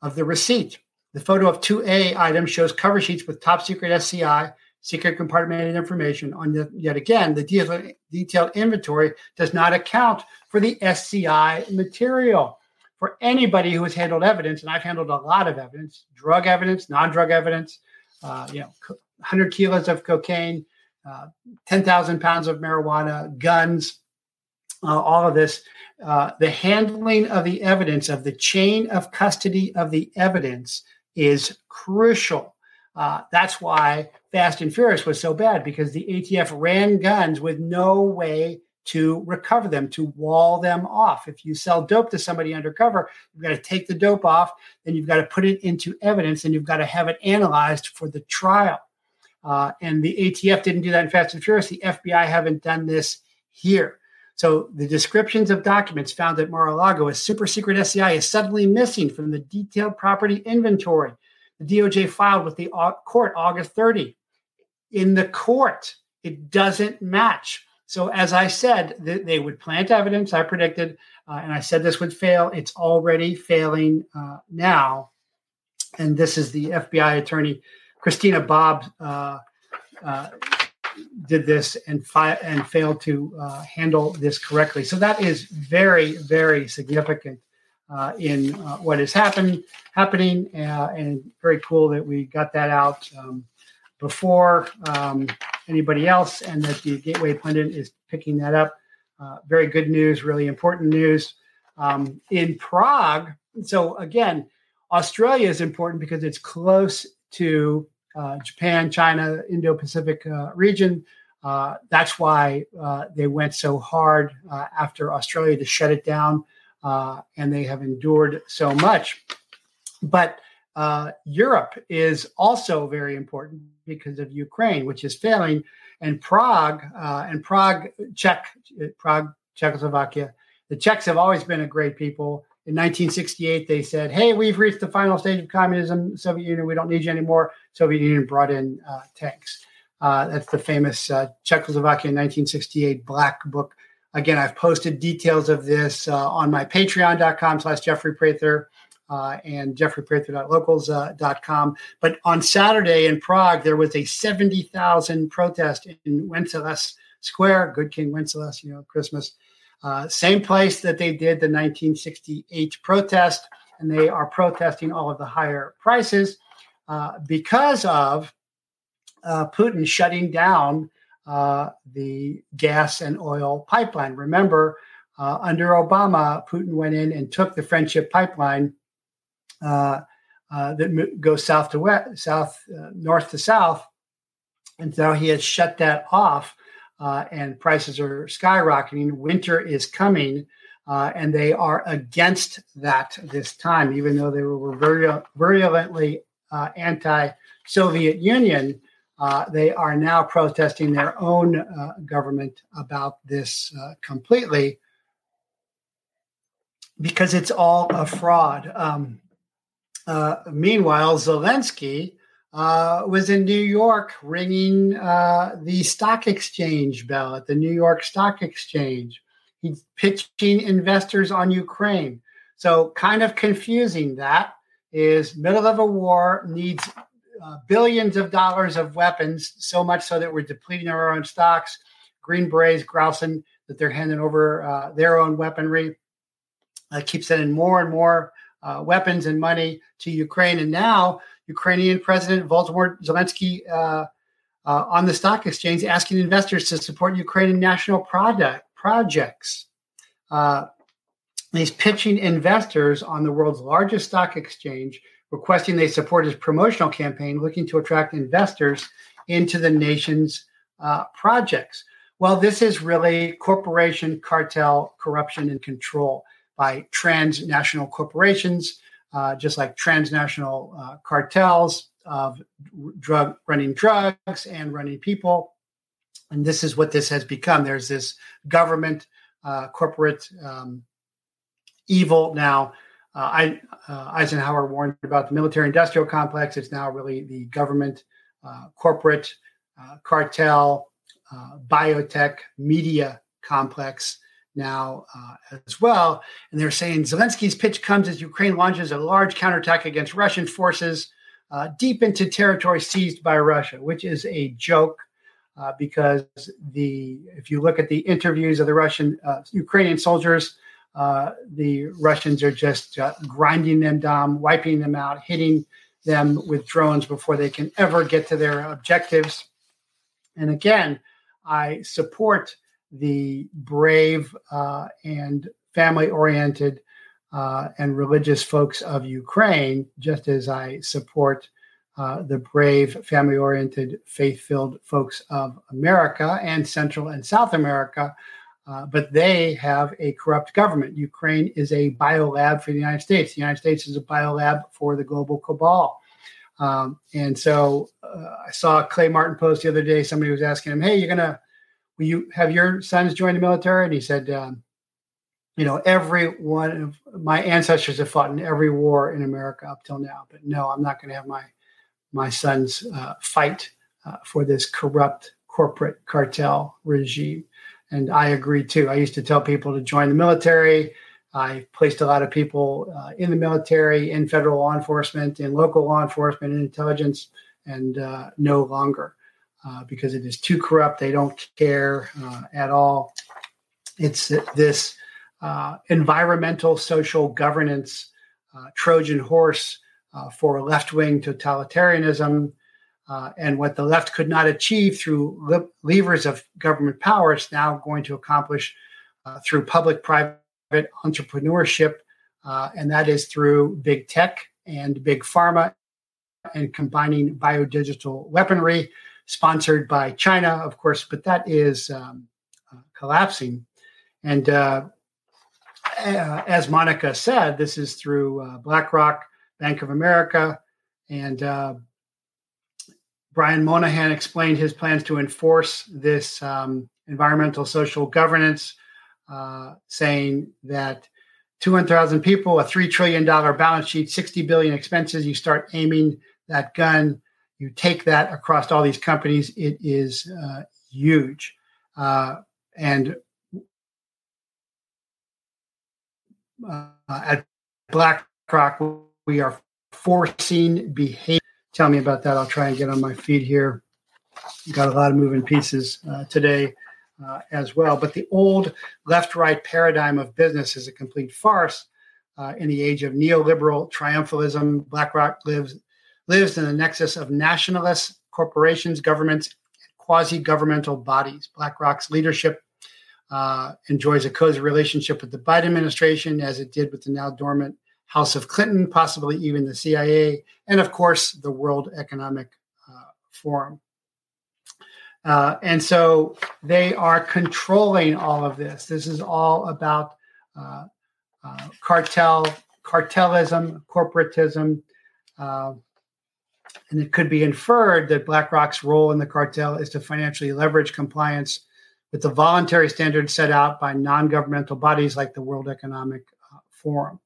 of the receipt. The photo of two A item shows cover sheets with top secret S C I, secret compartmented information on the, yet again, the detailed, detailed inventory does not account for the S C I material. For anybody who has handled evidence, and I've handled a lot of evidence, drug evidence, non-drug evidence, uh, you know, one hundred kilos of cocaine, uh, ten thousand pounds of marijuana, guns, uh, all of this, uh, the handling of the evidence, of the chain of custody of the evidence is crucial. Uh, that's why Fast and Furious was so bad, because the A T F ran guns with no way to recover them, to wall them off. If you sell dope to somebody undercover, you've got to take the dope off, then you've got to put it into evidence, and you've got to have it analyzed for the trial. Uh, and the A T F didn't do that in Fast and Furious. The F B I haven't done this here. So the descriptions of documents found at Mar-a-Lago, a super secret S C I is suddenly missing from the detailed property inventory. The D O J filed with the court August thirtieth. In the court, it doesn't match. So as I said, th- they would plant evidence, I predicted, uh, and I said this would fail. It's already failing uh, now. And this is the F B I attorney, Christina Bob, uh, uh, did this and, fi- and failed to uh, handle this correctly. So that is very, very significant uh, in uh, what is happen- happening. Uh, and very cool that we got that out um, before um anybody else, and that the Gateway Pundit is picking that up. Uh, very good news, really important news. Um, in Prague, so again, Australia is important because it's close to uh, Japan, China, Indo-Pacific uh, region. Uh, that's why uh, they went so hard uh, after Australia to shut it down, uh, and they have endured so much. But Uh, Europe is also very important because of Ukraine, which is failing, and Prague uh, and Prague, Czech, Prague, Czechoslovakia. The Czechs have always been a great people. In nineteen sixty-eight, they said, "Hey, we've reached the final stage of communism. Soviet Union, we don't need you anymore." Soviet Union brought in uh, tanks. Uh, that's the famous uh, Czechoslovakia nineteen sixty-eight Black Book. Again, I've posted details of this uh, on my patreon dot com slash Jeffrey Prather. Uh, and jeffrey prather dot locals dot com. Uh, but on Saturday in Prague, there was a seventy thousand protest in Wenceslas Square, Good King Wenceslas, you know, Christmas. Uh, same place that they did the nineteen sixty-eight protest, and they are protesting all of the higher prices uh, because of uh, Putin shutting down uh, the gas and oil pipeline. Remember, uh, under Obama, Putin went in and took the Friendship Pipeline Uh, uh, that m- goes south to west, south, uh, north to south, and so he has shut that off, uh, and prices are skyrocketing. Winter is coming, uh, and they are against that this time, even though they were virul- virulently uh, anti-Soviet Union. Uh, they are now protesting their own uh, government about this uh, completely, because it's all a fraud. Um, Uh, meanwhile, Zelensky uh, was in New York ringing uh, the stock exchange bell at the New York Stock Exchange. He's pitching investors on Ukraine. So kind of confusing that is middle of a war, needs uh, billions of dollars of weapons, so much so that we're depleting our own stocks. Green Berets grousing that they're handing over uh, their own weaponry. Uh, keep sending more and more Uh, weapons and money to Ukraine. And now Ukrainian President Volodymyr Zelensky uh, uh, on the stock exchange asking investors to support Ukrainian national product projects. Uh, he's pitching investors on the world's largest stock exchange, requesting they support his promotional campaign, looking to attract investors into the nation's uh, projects. Well, this is really corporation, cartel, corruption, and control by transnational corporations, uh, just like transnational uh, cartels of drug running drugs and running people. And this is what this has become. There's this government, uh, corporate um, evil now. Uh, I, uh, Eisenhower warned about the military-industrial complex. It's now really the government, uh, corporate, uh, cartel, uh, biotech, media complex now uh, as well. And they're saying Zelensky's pitch comes as Ukraine launches a large counterattack against Russian forces uh, deep into territory seized by Russia, which is a joke uh, because the if you look at the interviews of the Russian uh, Ukrainian soldiers, uh, the Russians are just uh, grinding them down, wiping them out, hitting them with drones before they can ever get to their objectives. And again, I support the brave uh, and family-oriented uh, and religious folks of Ukraine, just as I support uh, the brave, family-oriented, faith-filled folks of America and Central and South America. Uh, but they have a corrupt government. Ukraine is a biolab for the United States. The United States is a biolab for the global cabal. Um, and so uh, I saw a Clay Martin post the other day. Somebody was asking him, hey, you're going to, will you have your sons join the military? And he said, um, you know, every one of my ancestors have fought in every war in America up till now. But no, I'm not going to have my, my sons uh, fight uh, for this corrupt corporate cartel regime. And I agree, too. I used to tell people to join the military. I placed a lot of people uh, in the military, in federal law enforcement, in local law enforcement, in intelligence, and uh, no longer uh, because it is too corrupt. They don't care uh, at all. It's this uh, environmental, social governance uh, Trojan horse uh, for left-wing totalitarianism. Uh, and what the left could not achieve through le- levers of government power, it's now going to accomplish uh, through public-private entrepreneurship, uh, and that is through big tech and big pharma and combining biodigital weaponry sponsored by China, of course, but that is um, uh, collapsing. And uh, uh, as Monica said, this is through uh, BlackRock, Bank of America, and uh Brian Moynihan explained his plans to enforce this um, environmental social governance, uh, saying that two hundred thousand people, a three trillion dollars balance sheet, sixty billion dollars expenses, you start aiming that gun, you take that across all these companies, it is uh, huge. Uh, and uh, at BlackRock, we are forcing behavior. Tell me about that. I'll try and get on my feet here. Got a lot of moving pieces uh, today uh, as well. But the old left-right paradigm of business is a complete farce uh, in the age of neoliberal triumphalism. BlackRock lives lives in the nexus of nationalists, corporations, governments, and quasi-governmental bodies. BlackRock's leadership uh, enjoys a cozy relationship with the Biden administration, as it did with the now dormant House of Clinton, possibly even the C I A, and of course, the World Economic uh, Forum. Uh, and so they are controlling all of this. This is all about uh, uh, cartel, cartelism, corporatism. Uh, and it could be inferred that BlackRock's role in the cartel is to financially leverage compliance with the voluntary standards set out by non-governmental bodies like the World Economic uh, Forum.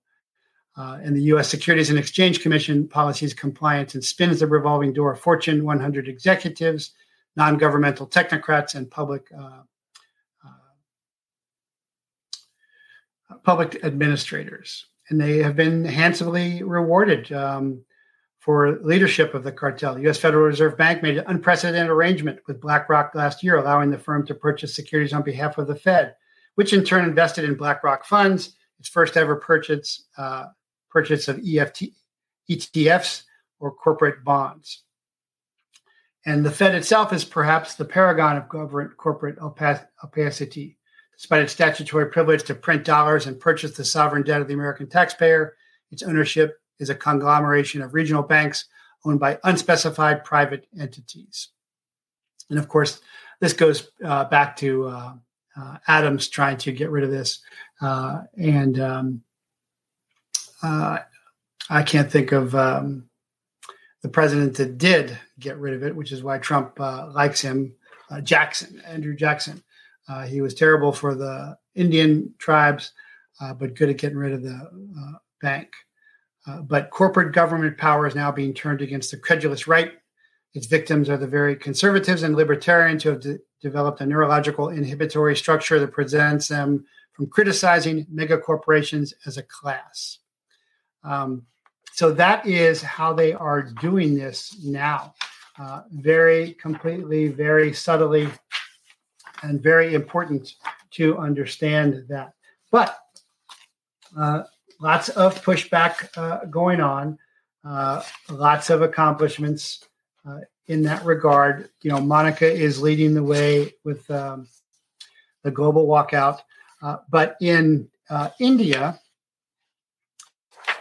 Uh, and the U S Securities and Exchange Commission policies compliance and spins the revolving door of Fortune one hundred executives, non-governmental technocrats, and public uh, uh, public administrators. And they have been handsomely rewarded um, for leadership of the cartel. The U S Federal Reserve Bank made an unprecedented arrangement with BlackRock last year, allowing the firm to purchase securities on behalf of the Fed, which in turn invested in BlackRock funds, its first ever purchase. Uh, purchase of E T Fs or corporate bonds. And the Fed itself is perhaps the paragon of government corporate opacity. Despite its statutory privilege to print dollars and purchase the sovereign debt of the American taxpayer, its ownership is a conglomeration of regional banks owned by unspecified private entities. And of course, this goes uh, back to uh, uh, Adams trying to get rid of this uh, and um, Uh, I can't think of um, the president that did get rid of it, which is why Trump uh, likes him, uh, Jackson, Andrew Jackson. Uh, he was terrible for the Indian tribes, uh, but good at getting rid of the uh, bank. Uh, but corporate government power is now being turned against the credulous right. Its victims are the very conservatives and libertarians who have de- developed a neurological inhibitory structure that prevents them from criticizing megacorporations as a class. Um, so that is how they are doing this now, uh, very completely, very subtly, and very important to understand that. But uh, lots of pushback uh, going on, uh, lots of accomplishments uh, in that regard. You know, Monica is leading the way with um, the Global Walkout. Uh, but in uh, India,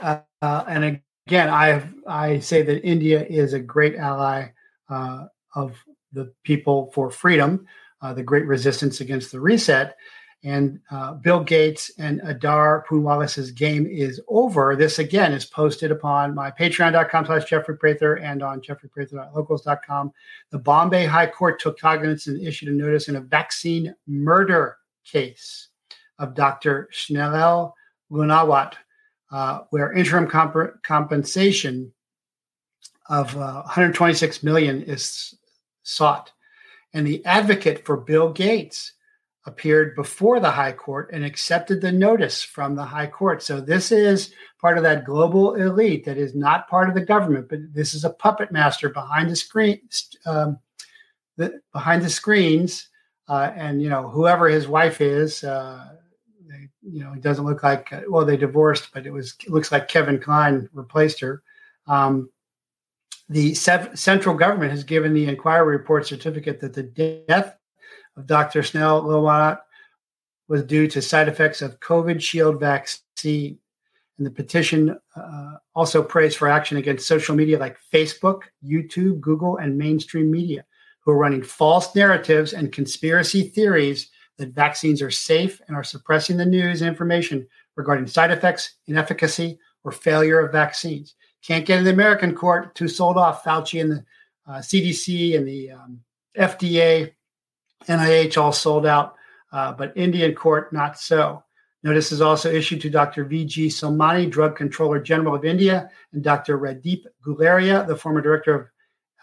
uh, uh, and again, I I say that India is a great ally uh, of the people for freedom, uh, the great resistance against the reset. And uh, Bill Gates and Adar Poonwallace's game is over. This, again, is posted upon my patreon.com slash Jeffrey Prather and on jeffrey prather dot locals dot com. The Bombay High Court took cognizance and issued a notice in a vaccine murder case of Doctor Snehal Lunawat, uh, where interim comp- compensation of uh, one hundred twenty-six million dollars is sought. And the advocate for Bill Gates appeared before the high court and accepted the notice from the high court. So this is part of that global elite that is not part of the government, but this is a puppet master behind the screen, um, the, behind the screens, uh, and you know whoever his wife is. Uh, they, you know, it doesn't look like uh, well they divorced, but it was it looks like Kevin Kline replaced her. Um, the sev- central government has given the inquiry report certificate that the death of Doctor Snehal Lunawat was due to side effects of COVID Shield vaccine. And the petition uh, also prays for action against social media like Facebook, YouTube, Google, and mainstream media, who are running false narratives and conspiracy theories that vaccines are safe and are suppressing the news and information regarding side effects, inefficacy, or failure of vaccines. Can't get in the American court, too sold off. Fauci and the uh, C D C and the um, F D A, N I H all sold out, uh, but Indian court, not so. Notice is also issued to Doctor V G Somani, Drug Controller General of India, and Doctor Radeep Gularia, the former director of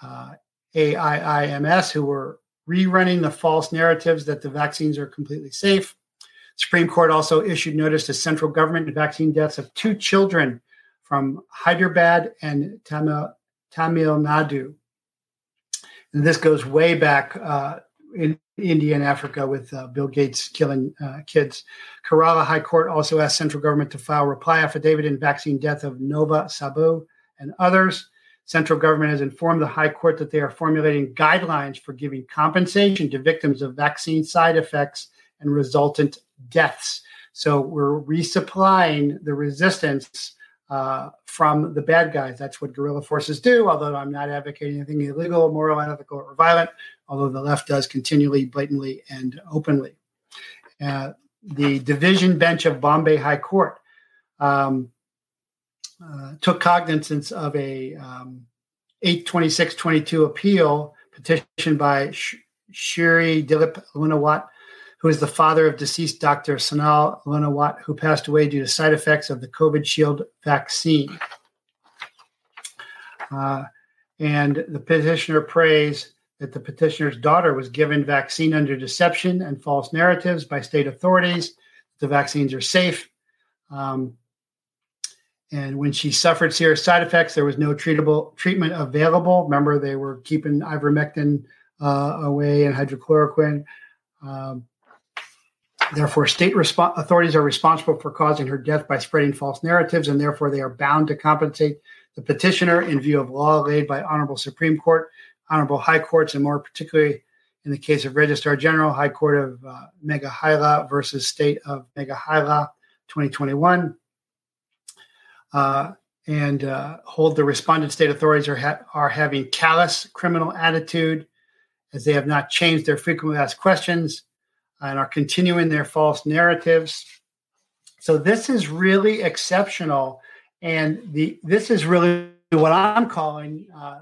uh, A I I M S, who were rerunning the false narratives that the vaccines are completely safe. Supreme Court also issued notice to central government and vaccine deaths of two children from Hyderabad and Tamil, Tamil Nadu. And this goes way back uh, in India and Africa with uh, Bill Gates killing uh, kids. Kerala High Court also asked central government to file reply affidavit in vaccine death of Nova Sabu and others. Central government has informed the High Court that they are formulating guidelines for giving compensation to victims of vaccine side effects and resultant deaths. So we're resupplying the resistance uh, from the bad guys. That's what guerrilla forces do, although I'm not advocating anything illegal, moral, unethical, or violent, although the left does continually, blatantly, and openly. Uh, the division bench of Bombay High Court um, uh, took cognizance of a um, eight twenty-six twenty-two appeal petition by Sh- Shri Dilip Lunawat, who is the father of deceased Doctor Snehal Lunawat, who passed away due to side effects of the COVID Shield vaccine. Uh, and the petitioner prays that the petitioner's daughter was given vaccine under deception and false narratives by state authorities. The vaccines are safe. Um, and when she suffered serious side effects, there was no treatable treatment available. Remember, they were keeping ivermectin uh, away and hydrochloroquine. Um, therefore, state resp- authorities are responsible for causing her death by spreading false narratives, and therefore they are bound to compensate the petitioner in view of law laid by Honorable Supreme Court, Honorable High Courts, and more particularly in the case of Registrar General, High Court of uh, Meghalaya versus State of Meghalaya, twenty twenty-one, uh, and uh, hold the respondent state authorities are, ha- are having callous criminal attitude as they have not changed their frequently asked questions and are continuing their false narratives. So this is really exceptional, and the this is really what I'm calling uh,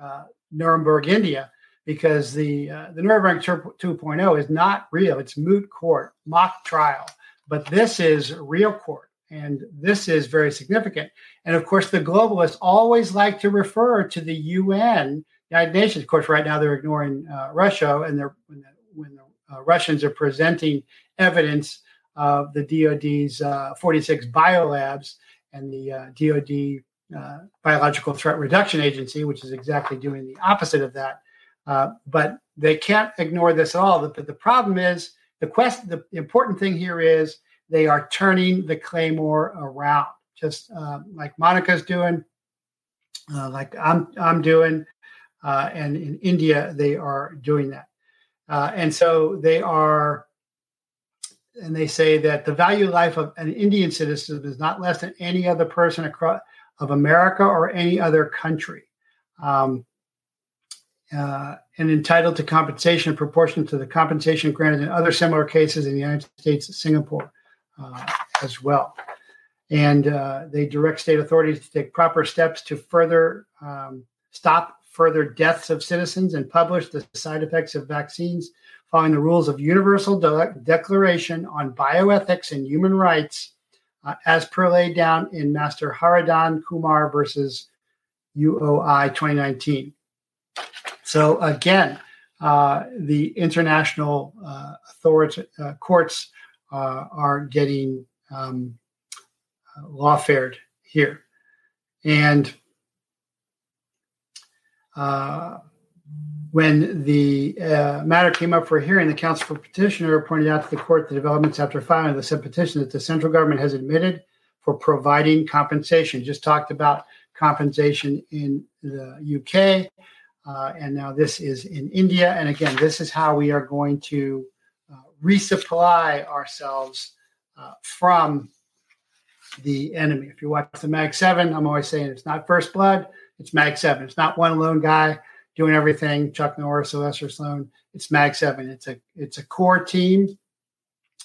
uh, Nuremberg, India, because the uh, the Nuremberg two point oh is not real. It's moot court, mock trial, but this is real court, and this is very significant. And of course, the globalists always like to refer to the U N, United Nations. Of course, right now they're ignoring uh, Russia, and they're when the, when the uh, Russians are presenting evidence of the D O D's uh, forty-six biolabs and the uh, D O D. Uh, Biological Threat Reduction Agency, which is exactly doing the opposite of that. Uh, but they can't ignore this at all. The, the problem is, the quest. The important thing here is they are turning the claymore around, just uh, like Monica's doing, uh, like I'm I'm doing, uh, and in India they are doing that. Uh, and so they are and they say that the value of life of an Indian citizen is not less than any other person across of America or any other country, um, uh, and entitled to compensation proportionate to the compensation granted in other similar cases in the United States and Singapore uh, as well. And uh, they direct state authorities to take proper steps to further um, stop further deaths of citizens and publish the side effects of vaccines following the rules of Universal De- Declaration on Bioethics and Human Rights uh, as per laid down in Master Haridan Kumar versus U O I twenty nineteen. So again, uh, the international uh, authority, uh, courts uh, are getting um, lawfared here. And Uh, when the uh, matter came up for a hearing, the counsel for petitioner pointed out to the court the developments after filing of the said petition that the central government has admitted for providing compensation. Just talked about compensation in the U K, uh, and now this is in India. And again, this is how we are going to uh, resupply ourselves uh, from the enemy. If you watch the Mag seven, I'm always saying it's not first blood. It's Mag seven. It's not one lone guy doing everything. Chuck Norris, Sylvester Sloan. It's Mag seven. It's a it's a core team.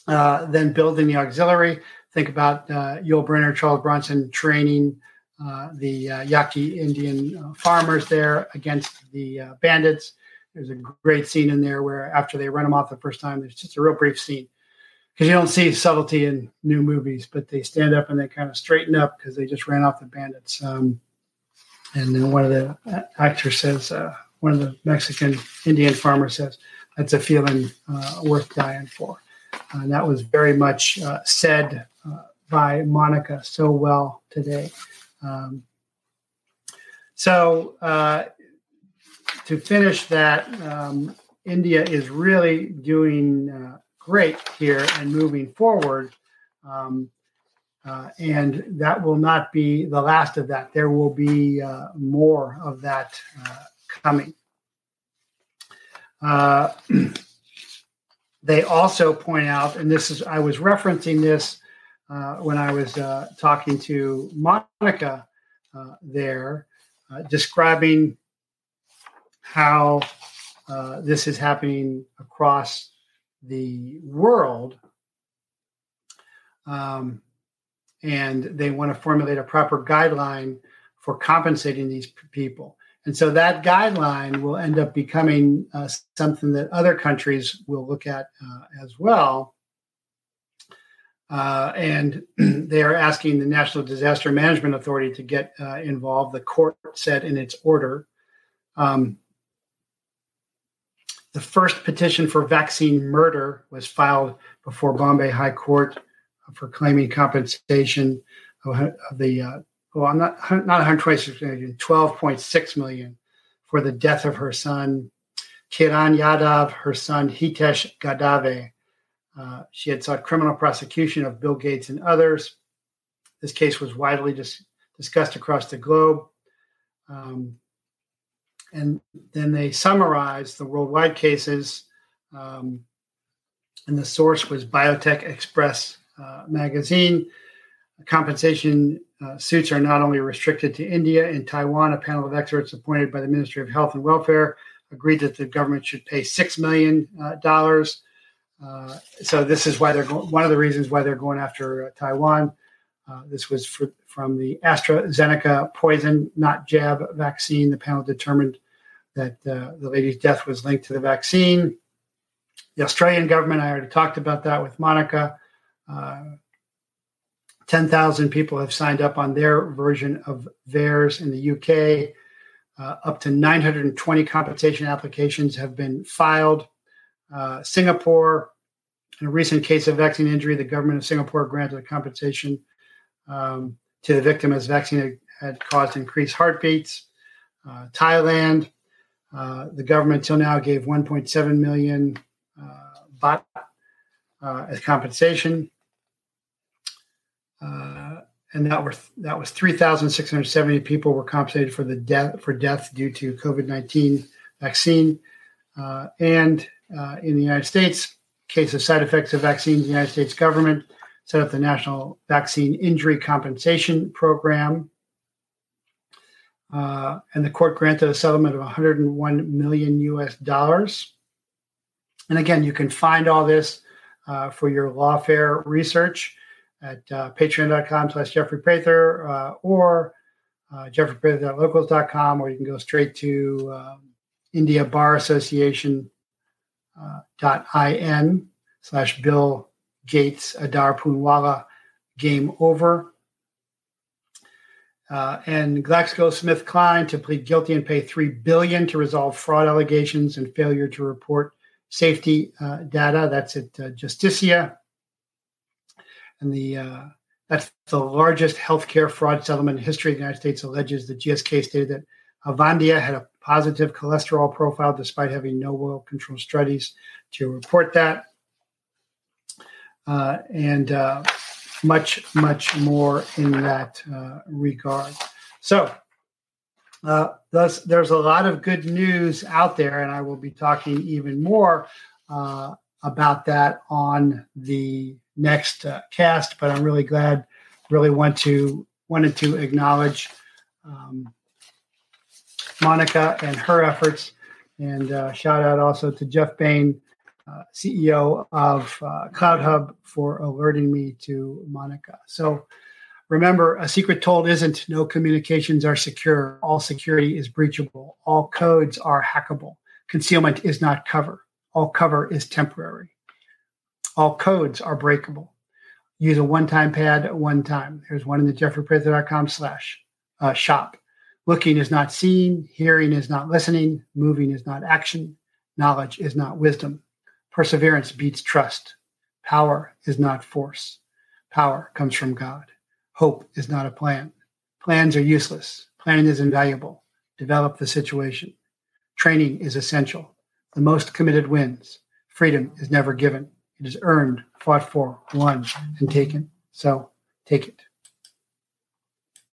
Uh, then building the auxiliary. Think about uh, Yul Brynner, Charles Bronson training uh, the uh, Yaqui Indian uh, farmers there against the uh, bandits. There's a great scene in there where after they run them off the first time, there's just a real brief scene because you don't see subtlety in new movies, but they stand up and they kind of straighten up because they just ran off the bandits. Um, And then one of the actors says, uh, one of the Mexican Indian farmers says, that's a feeling uh, worth dying for. Uh, and that was very much uh, said uh, by Monica so well today. Um, so uh, to finish that, um, India is really doing uh, great here and moving forward. Um Uh, and that will not be the last of that. There will be uh, more of that uh, coming. Uh, they also point out, and this is, I was referencing this uh, when I was uh, talking to Monica uh, there, uh, describing how uh, this is happening across the world. Um, And they want to formulate a proper guideline for compensating these people. And so that guideline will end up becoming uh, something that other countries will look at uh, as well. Uh, and they are asking the National Disaster Management Authority to get uh, involved. The court said in its order, um, the first petition for vaccine murder was filed before Bombay High Court for claiming compensation of the, uh, well, I'm not, not one hundred twenty-six million, twelve point six million for the death of her son, Kiran Yadav, her son, Hitesh Gadave. Uh, she had sought criminal prosecution of Bill Gates and others. This case was widely dis- discussed across the globe. Um, and then they summarized the worldwide cases, um, and the source was Biotech Express Uh, magazine. Compensation uh, suits are not only restricted to India. In Taiwan, a panel of experts appointed by the Ministry of Health and Welfare agreed that the government should pay six million dollars. Uh, so this is why they're go- one of the reasons why they're going after uh, Taiwan. Uh, this was for, from the AstraZeneca poison, not jab vaccine. The panel determined that uh, the lady's death was linked to the vaccine. The Australian government, I already talked about that with Monica. Uh, ten thousand people have signed up on their version of theirs in the U K. Uh, up to nine hundred twenty compensation applications have been filed. Uh, Singapore, in a recent case of vaccine injury, the government of Singapore granted a compensation um, to the victim as vaccine had caused increased heartbeats. Uh, Thailand, uh, the government till now gave one point seven million uh, baht uh, as compensation. Uh, and that were th- that was three thousand six hundred seventy people were compensated for the death for death due to COVID nineteen vaccine. Uh, and uh, in the United States, case of side effects of vaccines, the United States government set up the National Vaccine Injury Compensation Program. Uh, and the court granted a settlement of one hundred one million U S dollars. And again, you can find all this uh, for your lawfare research at uh, patreon.com slash Jeffrey Prather uh, or uh, jeffrey prather dot locals dot com, or you can go straight to uh, India Bar Association uh, dot in slash Bill Gates Adar Poonwala Game Over. Uh, and GlaxoSmithKline to plead guilty and pay three billion dollars to resolve fraud allegations and failure to report safety uh, data. That's at uh, Justicia, and the uh, that's the largest healthcare fraud settlement in history. The United States alleges that G S K stated that Avandia had a positive cholesterol profile despite having no well-controlled studies to report that, uh, and uh, much, much more in that uh, regard. So, uh, thus, there's a lot of good news out there, and I will be talking even more uh, about that on the next uh, cast. But I'm really glad, really want to wanted to acknowledge um, Monica and her efforts, and uh, shout out also to Jeff Bain, uh, C E O of uh, Cloud Hub, for alerting me to Monica. So remember, a secret told isn't. No communications are secure. All security is breachable. All codes are hackable. Concealment is not cover. All cover is temporary. All codes are breakable. Use a one-time pad at one time. There's one in the jeffrey prather dot com slash uh, shop. Looking is not seeing. Hearing is not listening. Moving is not action. Knowledge is not wisdom. Perseverance beats trust. Power is not force. Power comes from God. Hope is not a plan. Plans are useless. Planning is invaluable. Develop the situation. Training is essential. The most committed wins. Freedom is never given. It is earned, fought for, won, and taken. So take it.